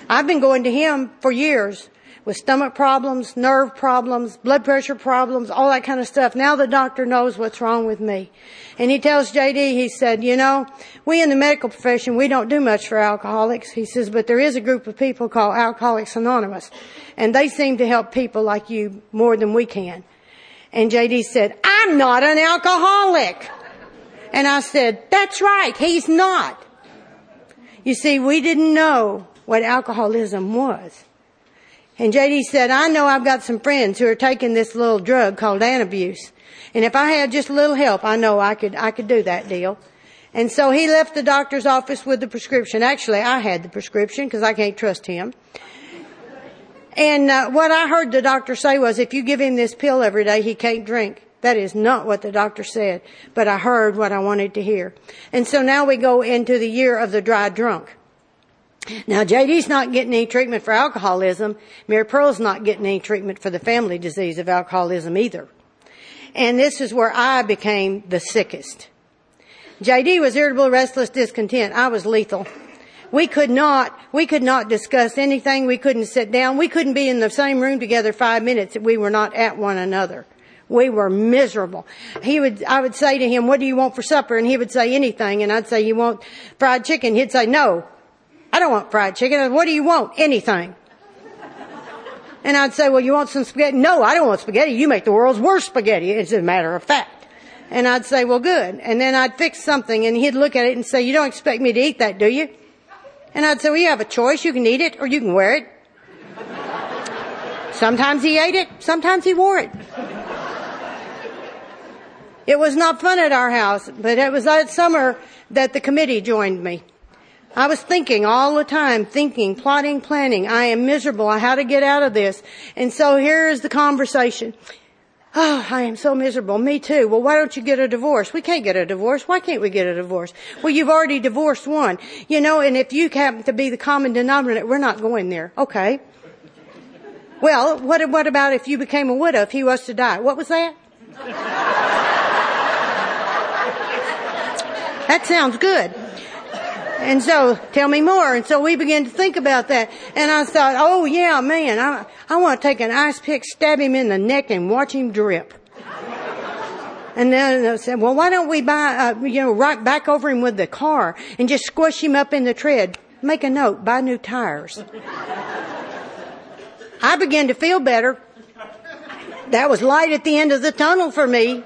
I've been going to him for years with stomach problems, nerve problems, blood pressure problems, all that kind of stuff. Now the doctor knows what's wrong with me. And he tells J D, he said, you know, we in the medical profession, we don't do much for alcoholics. He says, but there is a group of people called Alcoholics Anonymous, and they seem to help people like you more than we can. And J D said, I'm not an alcoholic. And I said, that's right, he's not. You see, we didn't know what alcoholism was. And J D said, I know I've got some friends who are taking this little drug called Anabuse. And if I had just a little help, I know I could, I could do that deal. And so he left the doctor's office with the prescription. Actually, I had the prescription because I can't trust him. And uh, what I heard the doctor say was, if you give him this pill every day, he can't drink. That is not what the doctor said, but I heard what I wanted to hear. And so now we go into the year of the dry drunk. Now, J D's not getting any treatment for alcoholism. Mary Pearl's not getting any treatment for the family disease of alcoholism either. And this is where I became the sickest. J D was irritable, restless, discontent. I was lethal. We could not, we could not discuss anything. We couldn't sit down. We couldn't be in the same room together five minutes if we were not at one another. We were miserable. He would, I would say to him, what do you want for supper? And he would say anything. And I'd say, you want fried chicken? He'd say, no, I don't want fried chicken. I'd say, what do you want? Anything. And I'd say, well, you want some spaghetti? No, I don't want spaghetti. You make the world's worst spaghetti. It's a matter of fact. And I'd say, well, good. And then I'd fix something and he'd look at it and say, you don't expect me to eat that, do you? And I'd say, well, you have a choice. You can eat it or you can wear it. Sometimes he ate it. Sometimes he wore it. It was not fun at our house, but it was that summer that the committee joined me. I was thinking all the time, thinking, plotting, planning. I am miserable. How to get out of this. And so here is the conversation. Oh, I am so miserable. Me too. Well, why don't you get a divorce? We can't get a divorce. Why can't we get a divorce? Well, you've already divorced one. You know, and if you happen to be the common denominator, we're not going there. Okay. Well, what, what about if you became a widow, if he was to die? What was that? That sounds good. And so, tell me more. And so we began to think about that. And I thought, oh, yeah, man, I, I want to take an ice pick, stab him in the neck, and watch him drip. And then I said, well, why don't we buy, uh, you know, right back over him with the car and just squish him up in the tread. Make a note, buy new tires. I began to feel better. That was light at the end of the tunnel for me.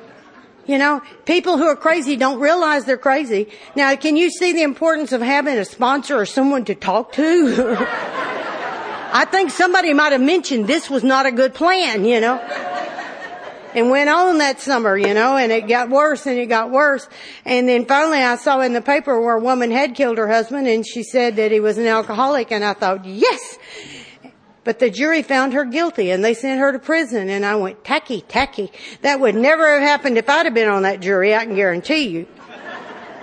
You know, people who are crazy don't realize they're crazy. Now, can you see the importance of having a sponsor or someone to talk to? I think somebody might have mentioned this was not a good plan, you know. And went on that summer, you know, and it got worse and it got worse. And then finally I saw in the paper where a woman had killed her husband and she said that he was an alcoholic. And I thought, yes. But the jury found her guilty, and they sent her to prison. And I went, tacky, tacky. That would never have happened if I'd have been on that jury, I can guarantee you.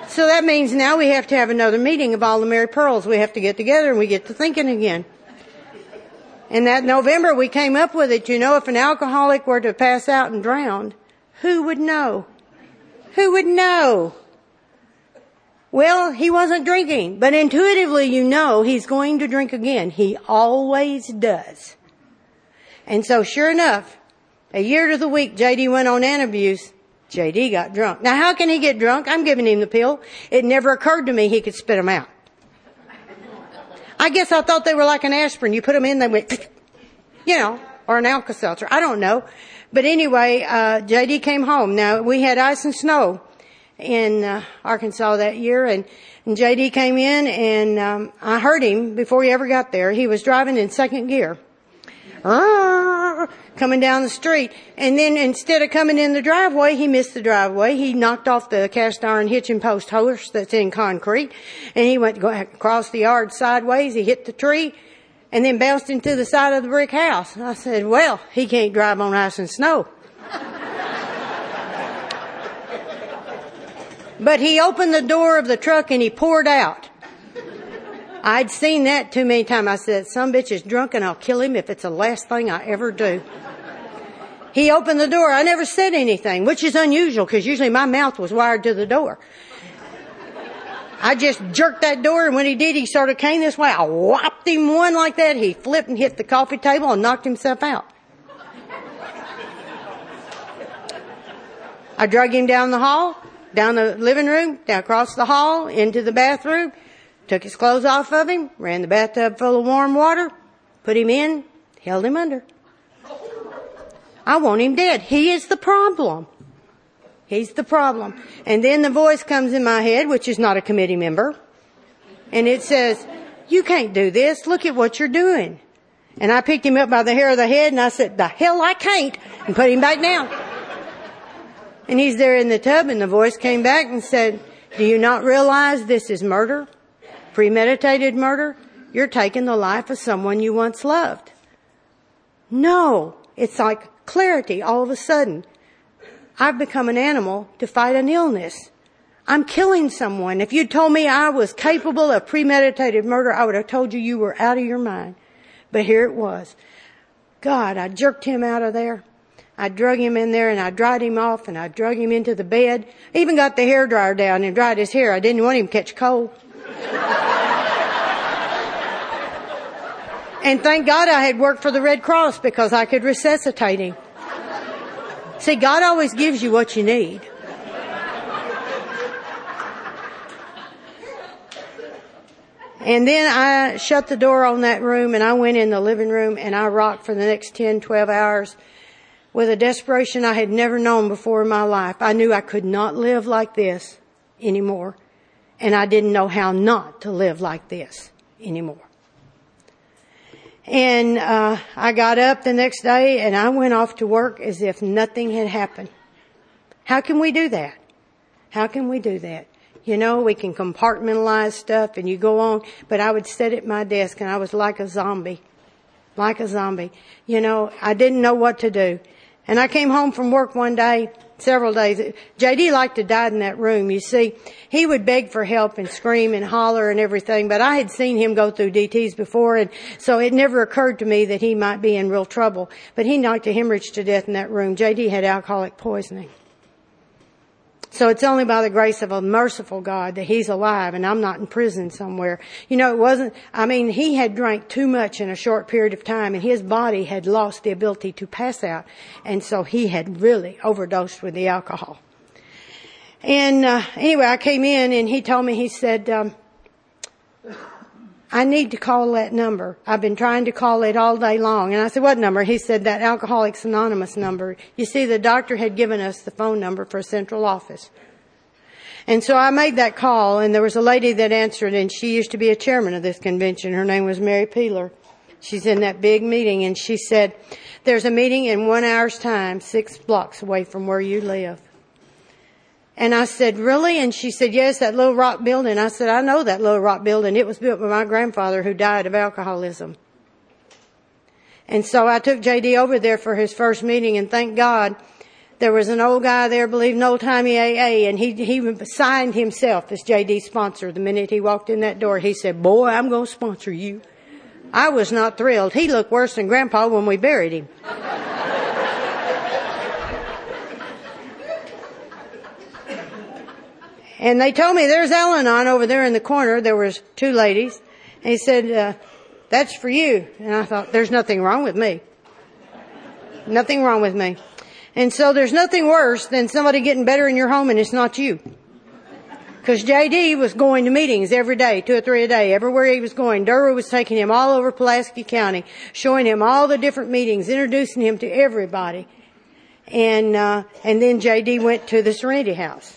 So that means now we have to have another meeting of all the Mary Pearls. We have to get together, and we get to thinking again. And that November, we came up with it. You know, if an alcoholic were to pass out and drown, who would know? Who would know? Well, he wasn't drinking, but intuitively you know he's going to drink again. He always does. And so sure enough, a year to the week, J D went on Anabuse. J D got drunk. Now, how can he get drunk? I'm giving him the pill. It never occurred to me he could spit them out. I guess I thought they were like an aspirin. You put them in, they went, you know, or an Alka-Seltzer. I don't know. But anyway, uh J D came home. Now, we had ice and snow in uh, Arkansas that year, and, and J D came in, and um, I heard him before he ever got there. He was driving in second gear, Arr, coming down the street, and then instead of coming in the driveway, he missed the driveway. He knocked off the cast iron hitching post horse that's in concrete, and he went across the yard sideways. He hit the tree, and then bounced into the side of the brick house. I said, well, he can't drive on ice and snow. But he opened the door of the truck and he poured out. I'd seen that too many times. I said, some bitch is drunk and I'll kill him if it's the last thing I ever do. He opened the door. I never said anything, which is unusual because usually my mouth was wired to the door. I just jerked that door, and when he did, he sort of came this way. I whopped him one like that. He flipped and hit the coffee table and knocked himself out. I dragged him down the hall, down the living room, down across the hall, into the bathroom, took his clothes off of him, ran the bathtub full of warm water, put him in, held him under. I want him dead. He is the problem. He's the problem. And then the voice comes in my head, which is not a committee member. And it says, you can't do this. Look at what you're doing. And I picked him up by the hair of the head and I said, the hell I can't. And put him back down. And he's there in the tub and the voice came back and said, do you not realize this is murder? Premeditated murder? You're taking the life of someone you once loved. No. It's like clarity all of a sudden. I've become an animal to fight an illness. I'm killing someone. If you'd told me I was capable of premeditated murder, I would have told you you were out of your mind. But here it was. God, I jerked him out of there. I drug him in there and I dried him off and I drug him into the bed. I even got the hairdryer down and dried his hair. I didn't want him to catch cold. And thank God I had worked for the Red Cross because I could resuscitate him. See, God always gives you what you need. And then I shut the door on that room and I went in the living room and I rocked for the next ten, twelve hours with a desperation I had never known before in my life. I knew I could not live like this anymore. And I didn't know how not to live like this anymore. And uh I got up the next day and I went off to work as if nothing had happened. How can we do that? How can we do that? You know, we can compartmentalize stuff and you go on. But I would sit at my desk and I was like a zombie, like a zombie. You know, I didn't know what to do. And I came home from work one day, several days. J D liked to die in that room, you see. He would beg for help and scream and holler and everything, but I had seen him go through D Ts before, and so it never occurred to me that he might be in real trouble. But he knocked a hemorrhage to death in that room. J D had alcoholic poisoning. So it's only by the grace of a merciful God that he's alive and I'm not in prison somewhere. You know, it wasn't, I mean, he had drank too much in a short period of time and his body had lost the ability to pass out. And so he had really overdosed with the alcohol. And uh, anyway, I came in and he told me, he said, um, I need to call that number. I've been trying to call it all day long. And I said, what number? He said, that Alcoholics Anonymous number. You see, the doctor had given us the phone number for a central office. And so I made that call, and there was a lady that answered, and she used to be a chairman of this convention. Her name was Mary Pearl. She's in that big meeting, and she said, there's a meeting in one hour's time, six blocks away from where you live. And I said, really? And she said, yes, that Little Rock building. I said, I know that Little Rock building. It was built by my grandfather who died of alcoholism. And so I took J D over there for his first meeting, and thank God there was an old guy there, believed in old-timey A A, and he, he signed himself as J D's sponsor. The minute he walked in that door, he said, boy, I'm going to sponsor you. I was not thrilled. He looked worse than Grandpa when we buried him. And they told me, there's Al Anon over there in the corner. There was two ladies. And he said, uh, that's for you. And I thought, there's nothing wrong with me. Nothing wrong with me. And so there's nothing worse than somebody getting better in your home and it's not you. Because J D was going to meetings every day, two or three a day, everywhere he was going. Durra was taking him all over Pulaski County, showing him all the different meetings, introducing him to everybody. And, uh, and then J D went to the Serenity House.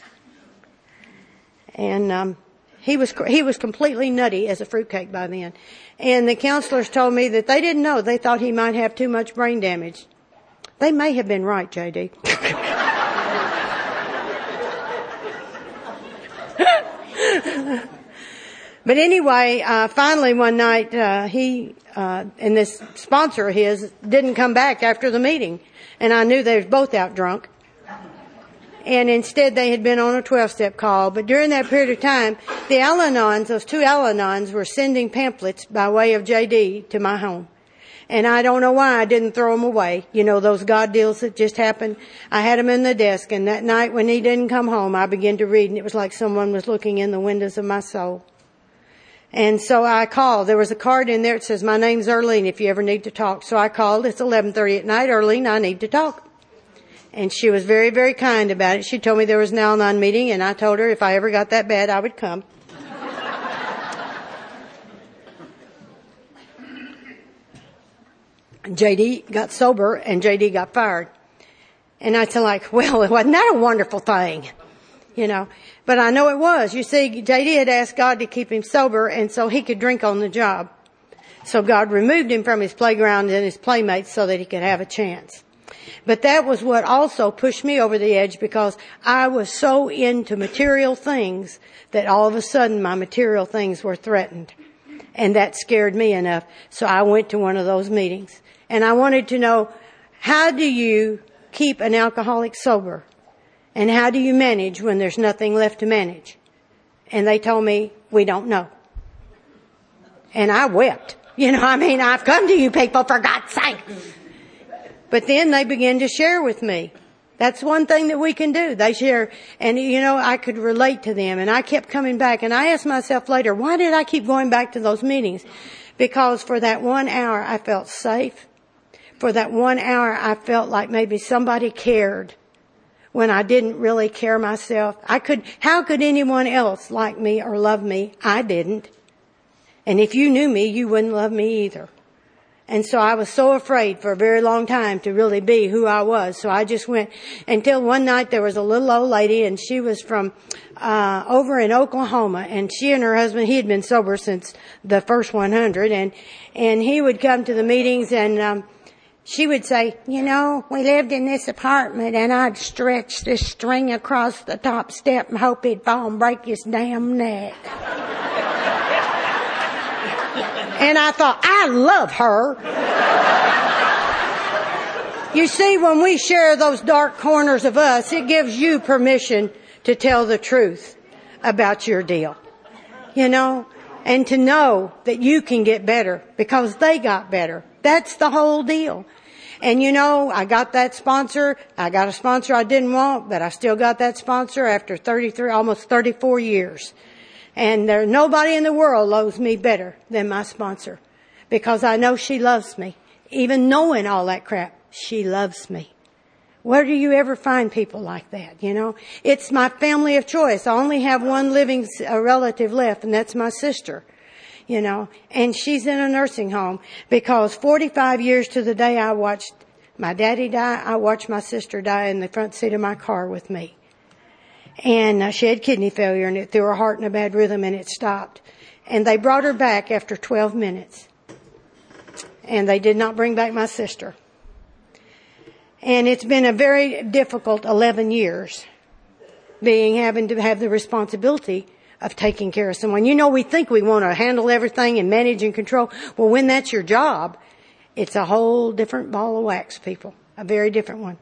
And um, he was he was completely nutty as a fruitcake by then. And the counselors told me that they didn't know. They thought he might have too much brain damage. They may have been right, J D. But anyway, uh, finally one night, uh, he uh, and this sponsor of his didn't come back after the meeting. And I knew they were both out drunk. and instead they had been on a twelve-step call. But during that period of time, the Al Anons, those two Al Anons, were sending pamphlets by way of J D to my home. And I don't know why I didn't throw them away. You know, those God deals that just happened. I had them in the desk, and that night when he didn't come home, I began to read, and it was like someone was looking in the windows of my soul. And so I called. There was a card in there that says, "My name's Earlene, if you ever need to talk." So I called. It's eleven thirty at night. "Earlene, I need to talk." And she was very, very kind about it. She told me there was an Al-Anon meeting, and I told her if I ever got that bad, I would come. J D got sober, and J D got fired. And I said, like, well, wasn't that a wonderful thing? You know, but I know it was. You see, J D had asked God to keep him sober, and so he could drink on the job. So God removed him from his playground and his playmates so that he could have a chance. But that was what also pushed me over the edge, because I was so into material things that all of a sudden my material things were threatened. And that scared me enough. So I went to one of those meetings. And I wanted to know, how do you keep an alcoholic sober? And how do you manage when there's nothing left to manage? And they told me, we don't know. And I wept. You know, I mean, I've come to you people, for God's sake. But then they began to share with me. That's one thing that we can do. They share. And, you know, I could relate to them. And I kept coming back. And I asked myself later, why did I keep going back to those meetings? Because for that one hour, I felt safe. For that one hour, I felt like maybe somebody cared when I didn't really care myself. I could, how could anyone else like me or love me? I didn't. And if you knew me, you wouldn't love me either. And so I was so afraid for a very long time to really be who I was. So I just went until one night there was a little old lady, and she was from uh over in Oklahoma. And she and her husband, he had been sober since the first one hundred. And, and he would come to the meetings, and um she would say, you know, we lived in this apartment, and I'd stretch this string across the top step and hope he'd fall and break his damn neck. And I thought, I love her. You see, when we share those dark corners of us, it gives you permission to tell the truth about your deal, you know, and to know that you can get better because they got better. That's the whole deal. And, you know, I got that sponsor. I got a sponsor I didn't want, but I still got that sponsor after thirty-three, almost thirty-four years. And there, nobody in the world loves me better than my sponsor, because I know she loves me. Even knowing all that crap, she loves me. Where do you ever find people like that, you know? It's my family of choice. I only have one living relative left, and that's my sister, you know. And she's in a nursing home, because forty-five years to the day I watched my daddy die, I watched my sister die in the front seat of my car with me. And she had kidney failure, and it threw her heart in a bad rhythm, and it stopped. And they brought her back after twelve minutes. And they did not bring back my sister. And it's been a very difficult eleven years being having to have the responsibility of taking care of someone. You know, we think we want to handle everything and manage and control. Well, when that's your job, it's a whole different ball of wax, people. A very different one.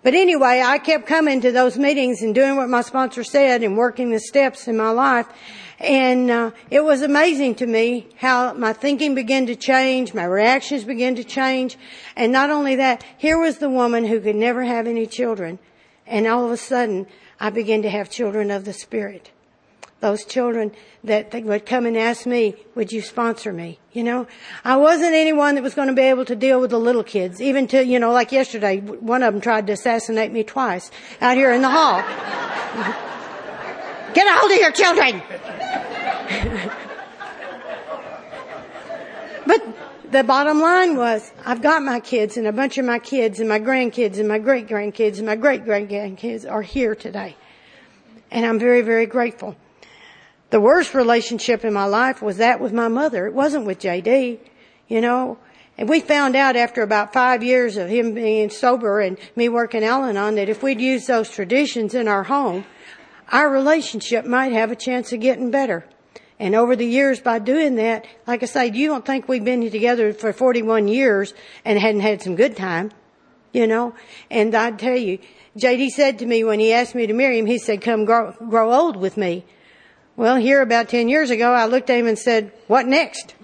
But anyway, I kept coming to those meetings and doing what my sponsor said and working the steps in my life. And uh, it was amazing to me how my thinking began to change, my reactions began to change. And not only that, here was the woman who could never have any children. And all of a sudden, I began to have children of the Spirit. Those children that they would come and ask me, would you sponsor me? You know, I wasn't anyone that was going to be able to deal with the little kids, even to, you know, like yesterday, one of them tried to assassinate me twice out here in the hall. Get a hold of your children. But the bottom line was, I've got my kids, and a bunch of my kids and my grandkids and my great grandkids and my great great grandkids are here today. And I'm very, very grateful. The worst relationship in my life was that with my mother. It wasn't with J D, you know. And we found out after about five years of him being sober and me working Al-Anon that if we'd used those traditions in our home, our relationship might have a chance of getting better. And over the years by doing that, like I say, you don't think we've been together for forty-one years and hadn't had some good time, you know. And I tell you, J D said to me when he asked me to marry him, he said, come grow, grow old with me. Well, here about ten years ago, I looked at him and said, what next?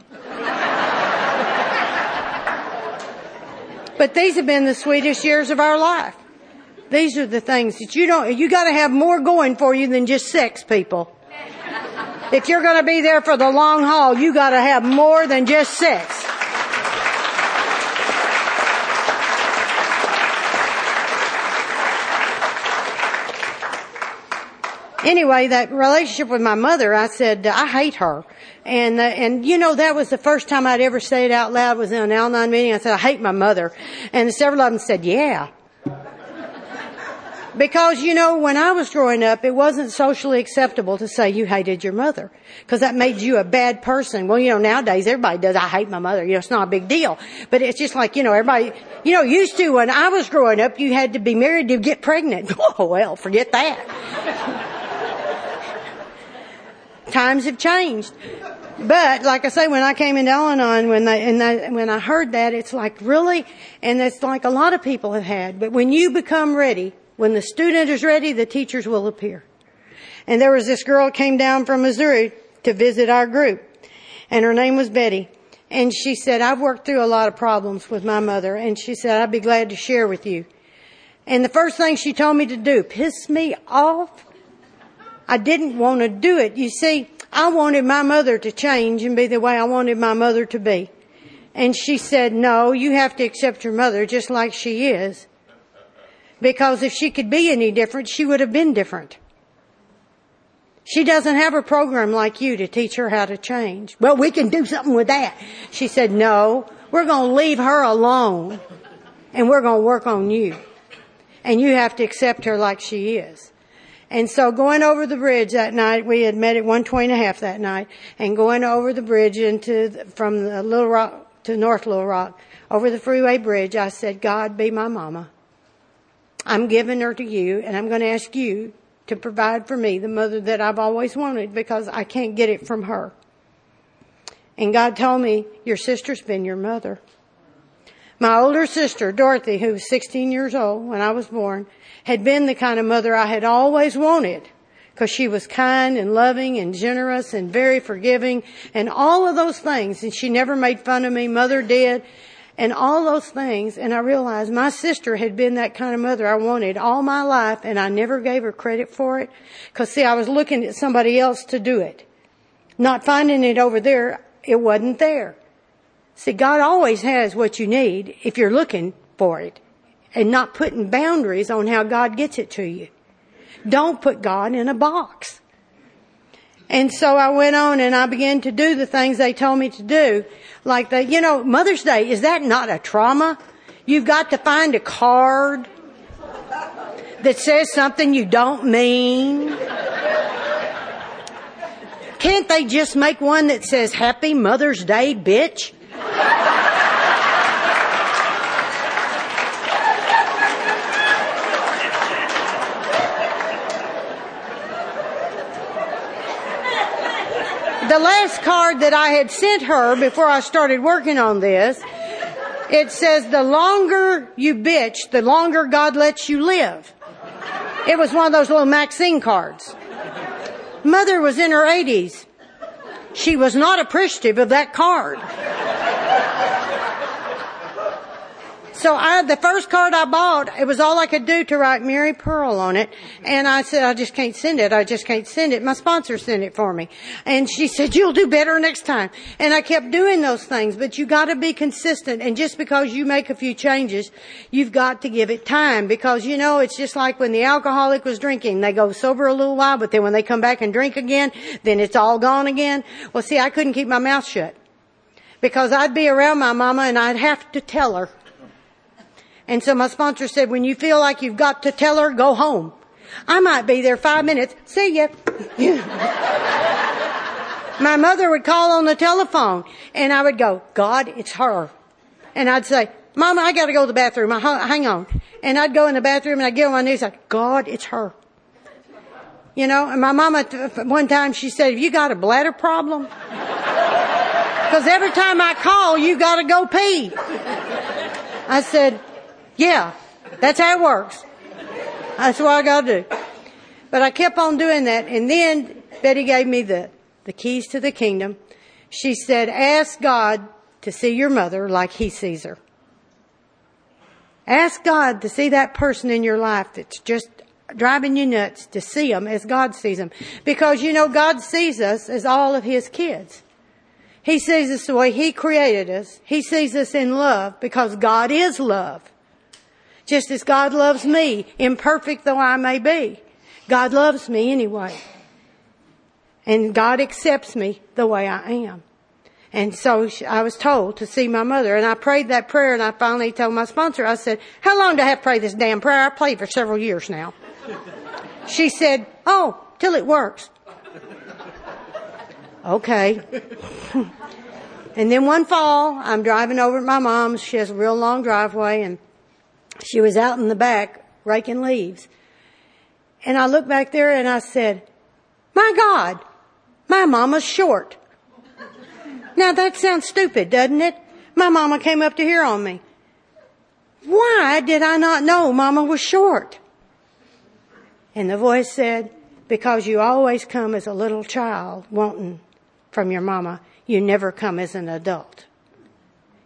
But these have been the sweetest years of our life. These are the things that you don't, you got to have more going for you than just sex, people. If you're going to be there for the long haul, you got to have more than just sex. Anyway, that relationship with my mother, I said, I hate her. And, uh, and you know, that was the first time I'd ever said it out loud was in an Al Anon meeting. I said, I hate my mother. And several of them said, yeah. Because, you know, when I was growing up, it wasn't socially acceptable to say you hated your mother. Because that made you a bad person. Well, you know, nowadays everybody does, I hate my mother. You know, it's not a big deal. But it's just like, you know, everybody, you know, used to when I was growing up, you had to be married to get pregnant. Oh, well, forget that. Times have changed. But like I say, when I came into Al Anon, when they, and they, when I heard that, it's like, really? And it's like a lot of people have had. But when you become ready, when the student is ready, the teachers will appear. And there was this girl came down from Missouri to visit our group. And her name was Betty. And she said, I've worked through a lot of problems with my mother. And she said, I'd be glad to share with you. And the first thing she told me to do pissed me off. I didn't want to do it. You see, I wanted my mother to change and be the way I wanted my mother to be. And she said, no, you have to accept your mother just like she is. Because if she could be any different, she would have been different. She doesn't have a program like you to teach her how to change. Well, we can do something with that. She said, no, we're going to leave her alone and we're going to work on you. And you have to accept her like she is. And so going over the bridge that night, we had met at one twenty and a half that night, and going over the bridge into the, from the Little Rock to North Little Rock, over the freeway bridge, I said, God, be my mama. I'm giving her to you, and I'm going to ask you to provide for me the mother that I've always wanted because I can't get it from her. And God told me, your sister's been your mother. My older sister, Dorothy, who was sixteen years old when I was born, had been the kind of mother I had always wanted because she was kind and loving and generous and very forgiving and all of those things. And she never made fun of me. Mother did and all those things. And I realized my sister had been that kind of mother I wanted all my life, and I never gave her credit for it because, see, I was looking at somebody else to do it. Not finding it over there, it wasn't there. See, God always has what you need if you're looking for it and not putting boundaries on how God gets it to you. Don't put God in a box. And so I went on and I began to do the things they told me to do. Like, the, you know, Mother's Day, is that not a trauma? You've got to find a card that says something you don't mean. Can't they just make one that says, Happy Mother's Day, bitch? The last card that I had sent her before I started working on this, it says, the longer you bitch, the longer God lets you live. It was one of those little Maxine cards. Mother was in her eighties. She was not appreciative of that card. So I, the first card I bought, it was all I could do to write Mary Pearl on it. And I said, I just can't send it. I just can't send it. My sponsor sent it for me. And she said, you'll do better next time. And I kept doing those things. But you got to be consistent. And just because you make a few changes, you've got to give it time. Because, you know, it's just like when the alcoholic was drinking. They go sober a little while, but then when they come back and drink again, then it's all gone again. Well, see, I couldn't keep my mouth shut. Because I'd be around my mama and I'd have to tell her. And so my sponsor said, when you feel like you've got to tell her, go home. I might be there five minutes. See ya. My mother would call on the telephone, and I would go, God, it's her. And I'd say, Mama, I got to go to the bathroom. I, hang on. And I'd go in the bathroom, and I'd get on my knees like, God, it's her. You know, and my mama, one time she said, have you got a bladder problem? Because every time I call, you got to go pee. I said, yeah, that's how it works. That's what I got to do. But I kept on doing that. And then Betty gave me the, the keys to the kingdom. She said, ask God to see your mother like he sees her. Ask God to see that person in your life that's just driving you nuts, to see them as God sees them. Because, you know, God sees us as all of his kids. He sees us the way he created us. He sees us in love because God is love. Just as God loves me, imperfect though I may be. God loves me anyway. And God accepts me the way I am. And so I was told to see my mother. And I prayed that prayer, and I finally told my sponsor, I said, how long do I have to pray this damn prayer? I prayed for several years now. She said, oh, till it works. Okay. And then one fall, I'm driving over at my mom's. She has a real long driveway, and she was out in the back raking leaves. And I looked back there and I said, my God, my mama's short. Now that sounds stupid, doesn't it? My mama came up to here on me. Why did I not know mama was short? And the voice said, because you always come as a little child wanting from your mama. You never come as an adult.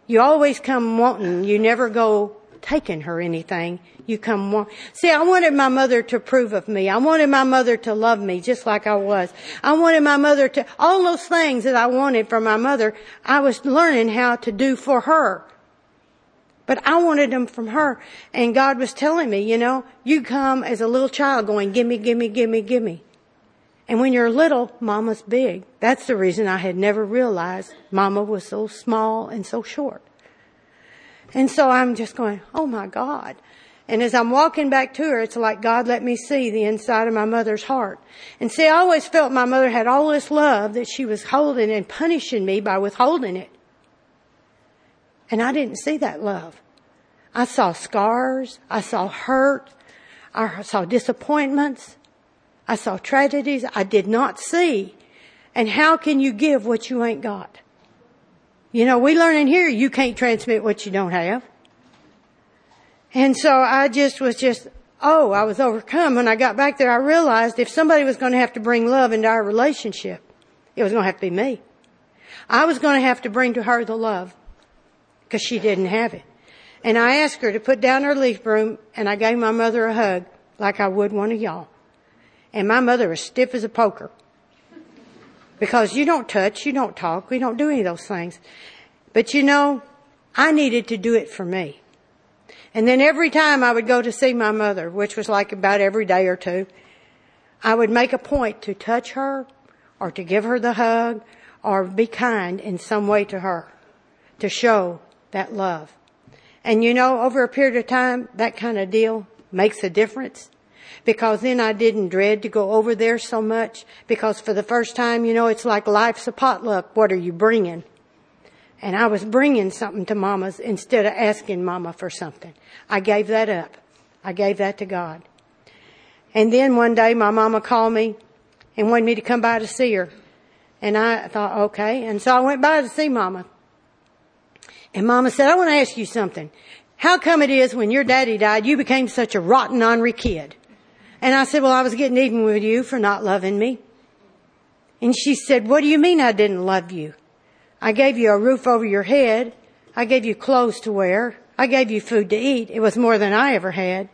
You always come wanting. You never go taking her anything. You come want. See, I wanted my mother to approve of me. I wanted my mother to love me just like I was. I wanted my mother to, all those things that I wanted from my mother, I was learning how to do for her. But I wanted them from her. And God was telling me, you know, you come as a little child going, gimme, gimme, gimme, gimme. And when you're little, mama's big. That's the reason I had never realized mama was so small and so short. And so I'm just going, oh, my God. And as I'm walking back to her, it's like God let me see the inside of my mother's heart. And see, I always felt my mother had all this love that she was holding and punishing me by withholding it. And I didn't see that love. I saw scars. I saw hurt. I saw disappointments. I saw tragedies I did not see. And how can you give what you ain't got? You know, we learn in here, you can't transmit what you don't have. And so I just was just, oh, I was overcome. When I got back there, I realized if somebody was going to have to bring love into our relationship, it was going to have to be me. I was going to have to bring to her the love because she didn't have it. And I asked her to put down her leaf broom, and I gave my mother a hug like I would one of y'all. And my mother was stiff as a poker. Because you don't touch, you don't talk, we don't do any of those things. But you know, I needed to do it for me. And then every time I would go to see my mother, which was like about every day or two, I would make a point to touch her or to give her the hug or be kind in some way to her to show that love. And you know, over a period of time, that kind of deal makes a difference. Because then I didn't dread to go over there so much. Because for the first time, you know, it's like life's a potluck. What are you bringing? And I was bringing something to Mama's instead of asking Mama for something. I gave that up. I gave that to God. And then one day my Mama called me and wanted me to come by to see her. And I thought, okay. And so I went by to see Mama. And Mama said, I want to ask you something. How come it is when your daddy died, you became such a rotten, ornery kid? And I said, well, I was getting even with you for not loving me. And she said, what do you mean I didn't love you? I gave you a roof over your head. I gave you clothes to wear. I gave you food to eat. It was more than I ever had.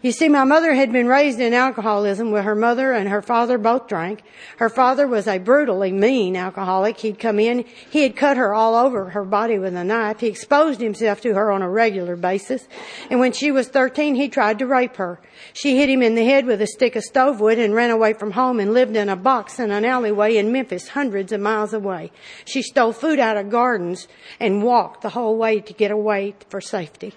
You see, my mother had been raised in alcoholism where her mother and her father both drank. Her father was a brutally mean alcoholic. He'd come in. He had cut her all over her body with a knife. He exposed himself to her on a regular basis. And when she was thirteen, he tried to rape her. She hit him in the head with a stick of stove wood and ran away from home and lived in a box in an alleyway in Memphis, hundreds of miles away. She stole food out of gardens and walked the whole way to get away for safety.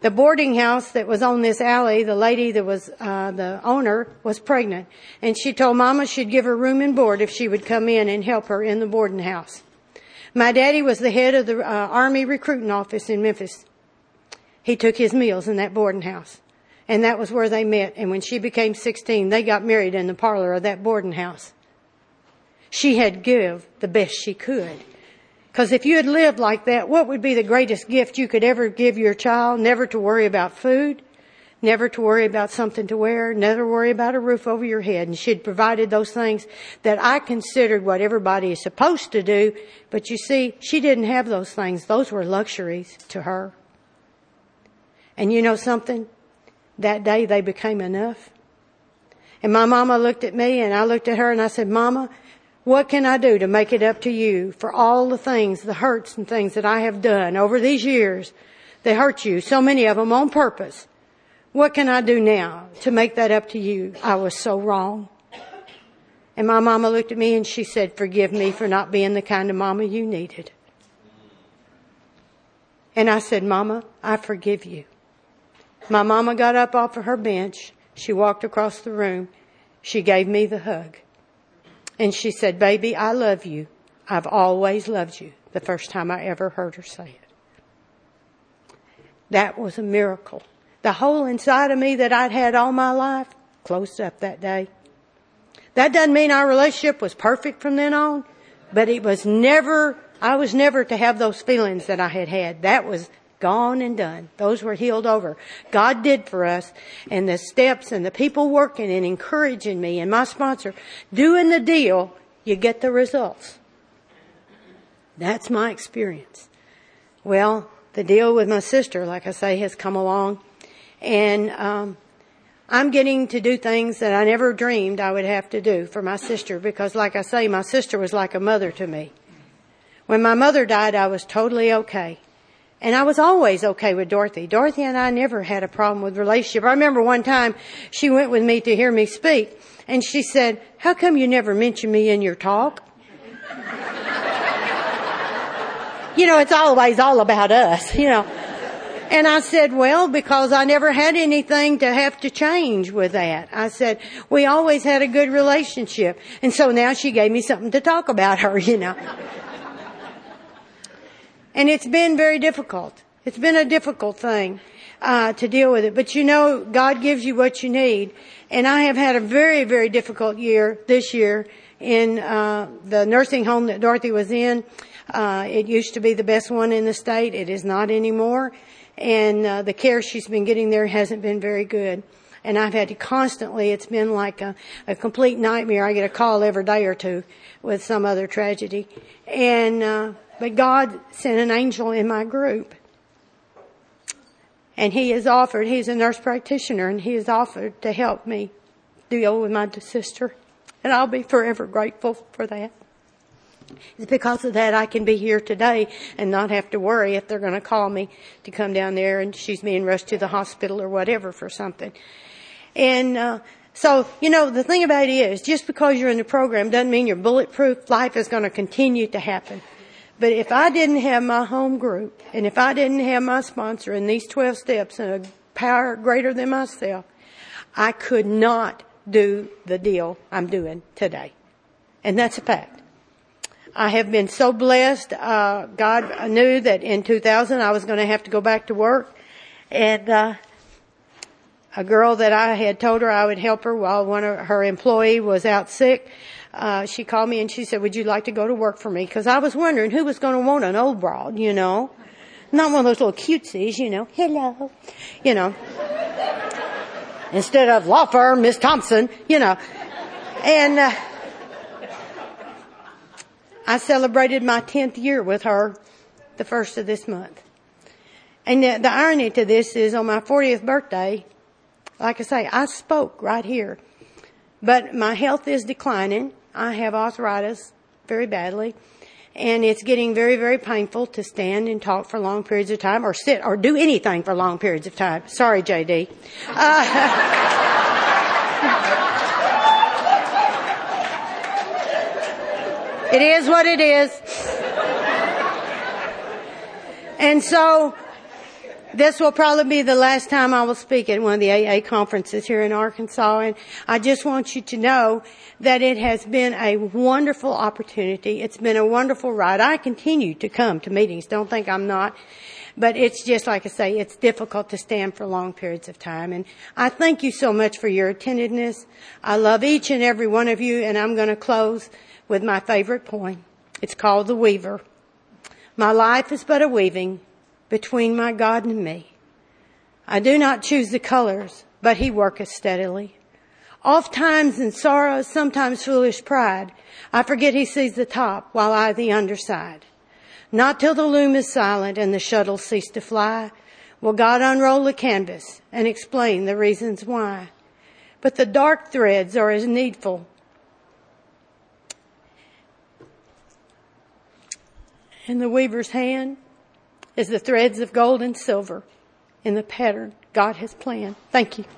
The boarding house that was on this alley, the lady that was uh the owner, was pregnant. And she told Mama she'd give her room and board if she would come in and help her in the boarding house. My daddy was the head of the uh, Army recruiting office in Memphis. He took his meals in that boarding house. And that was where they met. And when she became sixteen, they got married in the parlor of that boarding house. She had give the best she could. Because if you had lived like that, what would be the greatest gift you could ever give your child? Never to worry about food, never to worry about something to wear, never worry about a roof over your head. And she'd provided those things that I considered what everybody is supposed to do. But you see, she didn't have those things. Those were luxuries to her. And you know something? That day they became enough. And my mama looked at me and I looked at her and I said, Mama, what can I do to make it up to you for all the things, the hurts and things that I have done over these years? They hurt you, so many of them on purpose. What can I do now to make that up to you? I was so wrong. And my mama looked at me and she said, forgive me for not being the kind of mama you needed. And I said, Mama, I forgive you. My mama got up off of her bench. She walked across the room. She gave me the hug. And she said, baby, I love you. I've always loved you. The first time I ever heard her say it. That was a miracle. The hole inside of me that I'd had all my life closed up that day. That doesn't mean our relationship was perfect from then on, but it was never, I was never to have those feelings that I had had. That was gone and done. Those were healed over. God did for us, and the steps and the people working and encouraging me and my sponsor, doing the deal, you get the results. That's my experience. Well, the deal with my sister, like I say, has come along, and um, I'm getting to do things that I never dreamed I would have to do for my sister because, like I say, my sister was like a mother to me. When my mother died, I was totally okay. And I was always okay with Dorothy. Dorothy and I never had a problem with relationship. I remember one time she went with me to hear me speak. And she said, how come you never mention me in your talk? You know, it's always all about us, you know. And I said, well, because I never had anything to have to change with that. I said, we always had a good relationship. And so now she gave me something to talk about her, you know. And it's been very difficult. It's been a difficult thing uh, to deal with it. But you know, God gives you what you need. And I have had a very, very difficult year this year in uh, the nursing home that Dorothy was in. Uh, it used to be the best one in the state. It is not anymore. And uh, the care she's been getting there hasn't been very good. And I've had to constantly, it's been like a, a complete nightmare. I get a call every day or two with some other tragedy. And... Uh, But God sent an angel in my group. And he is offered, he's a nurse practitioner, and he is offered to help me deal with my sister. And I'll be forever grateful for that. It's because of that I can be here today and not have to worry if they're going to call me to come down there and she's being rushed to the hospital or whatever for something. And, uh, So, you know, the thing about it is, just because you're in the program doesn't mean you're bulletproof. Life is going to continue to happen. But if I didn't have my home group, and if I didn't have my sponsor in these twelve steps and a power greater than myself, I could not do the deal I'm doing today. And that's a fact. I have been so blessed. Uh, God knew that in two thousand I was going to have to go back to work. And uh, a girl that I had told her I would help her while one of her employee was out sick, Uh, she called me and she said, would you like to go to work for me? Because I was wondering who was going to want an old broad, you know. Not one of those little cutesies, you know. Hello. You know. Instead of law firm, Miss Thompson, you know. And uh, I celebrated my tenth year with her the first of this month. And the, the irony to this is on my fortieth birthday, like I say, I spoke right here. But my health is declining. I have arthritis very badly, and it's getting very, very painful to stand and talk for long periods of time or sit or do anything for long periods of time. Sorry, J D Uh, it is what it is. And so this will probably be the last time I will speak at one of the A A conferences here in Arkansas, and I just want you to know that it has been a wonderful opportunity. It's been a wonderful ride. I continue to come to meetings. Don't think I'm not. But it's just like I say, it's difficult to stand for long periods of time. And I thank you so much for your attentiveness. I love each and every one of you, and I'm going to close with my favorite poem. It's called The Weaver. My life is but a weaving between my God and me. I do not choose the colors, but he worketh steadily. Oft times in sorrow, sometimes foolish pride, I forget he sees the top, while I the underside. Not till the loom is silent and the shuttle cease to fly will God unroll the canvas and explain the reasons why. But the dark threads are as needful in the weaver's hand as the threads of gold and silver in the pattern God has planned. Thank you.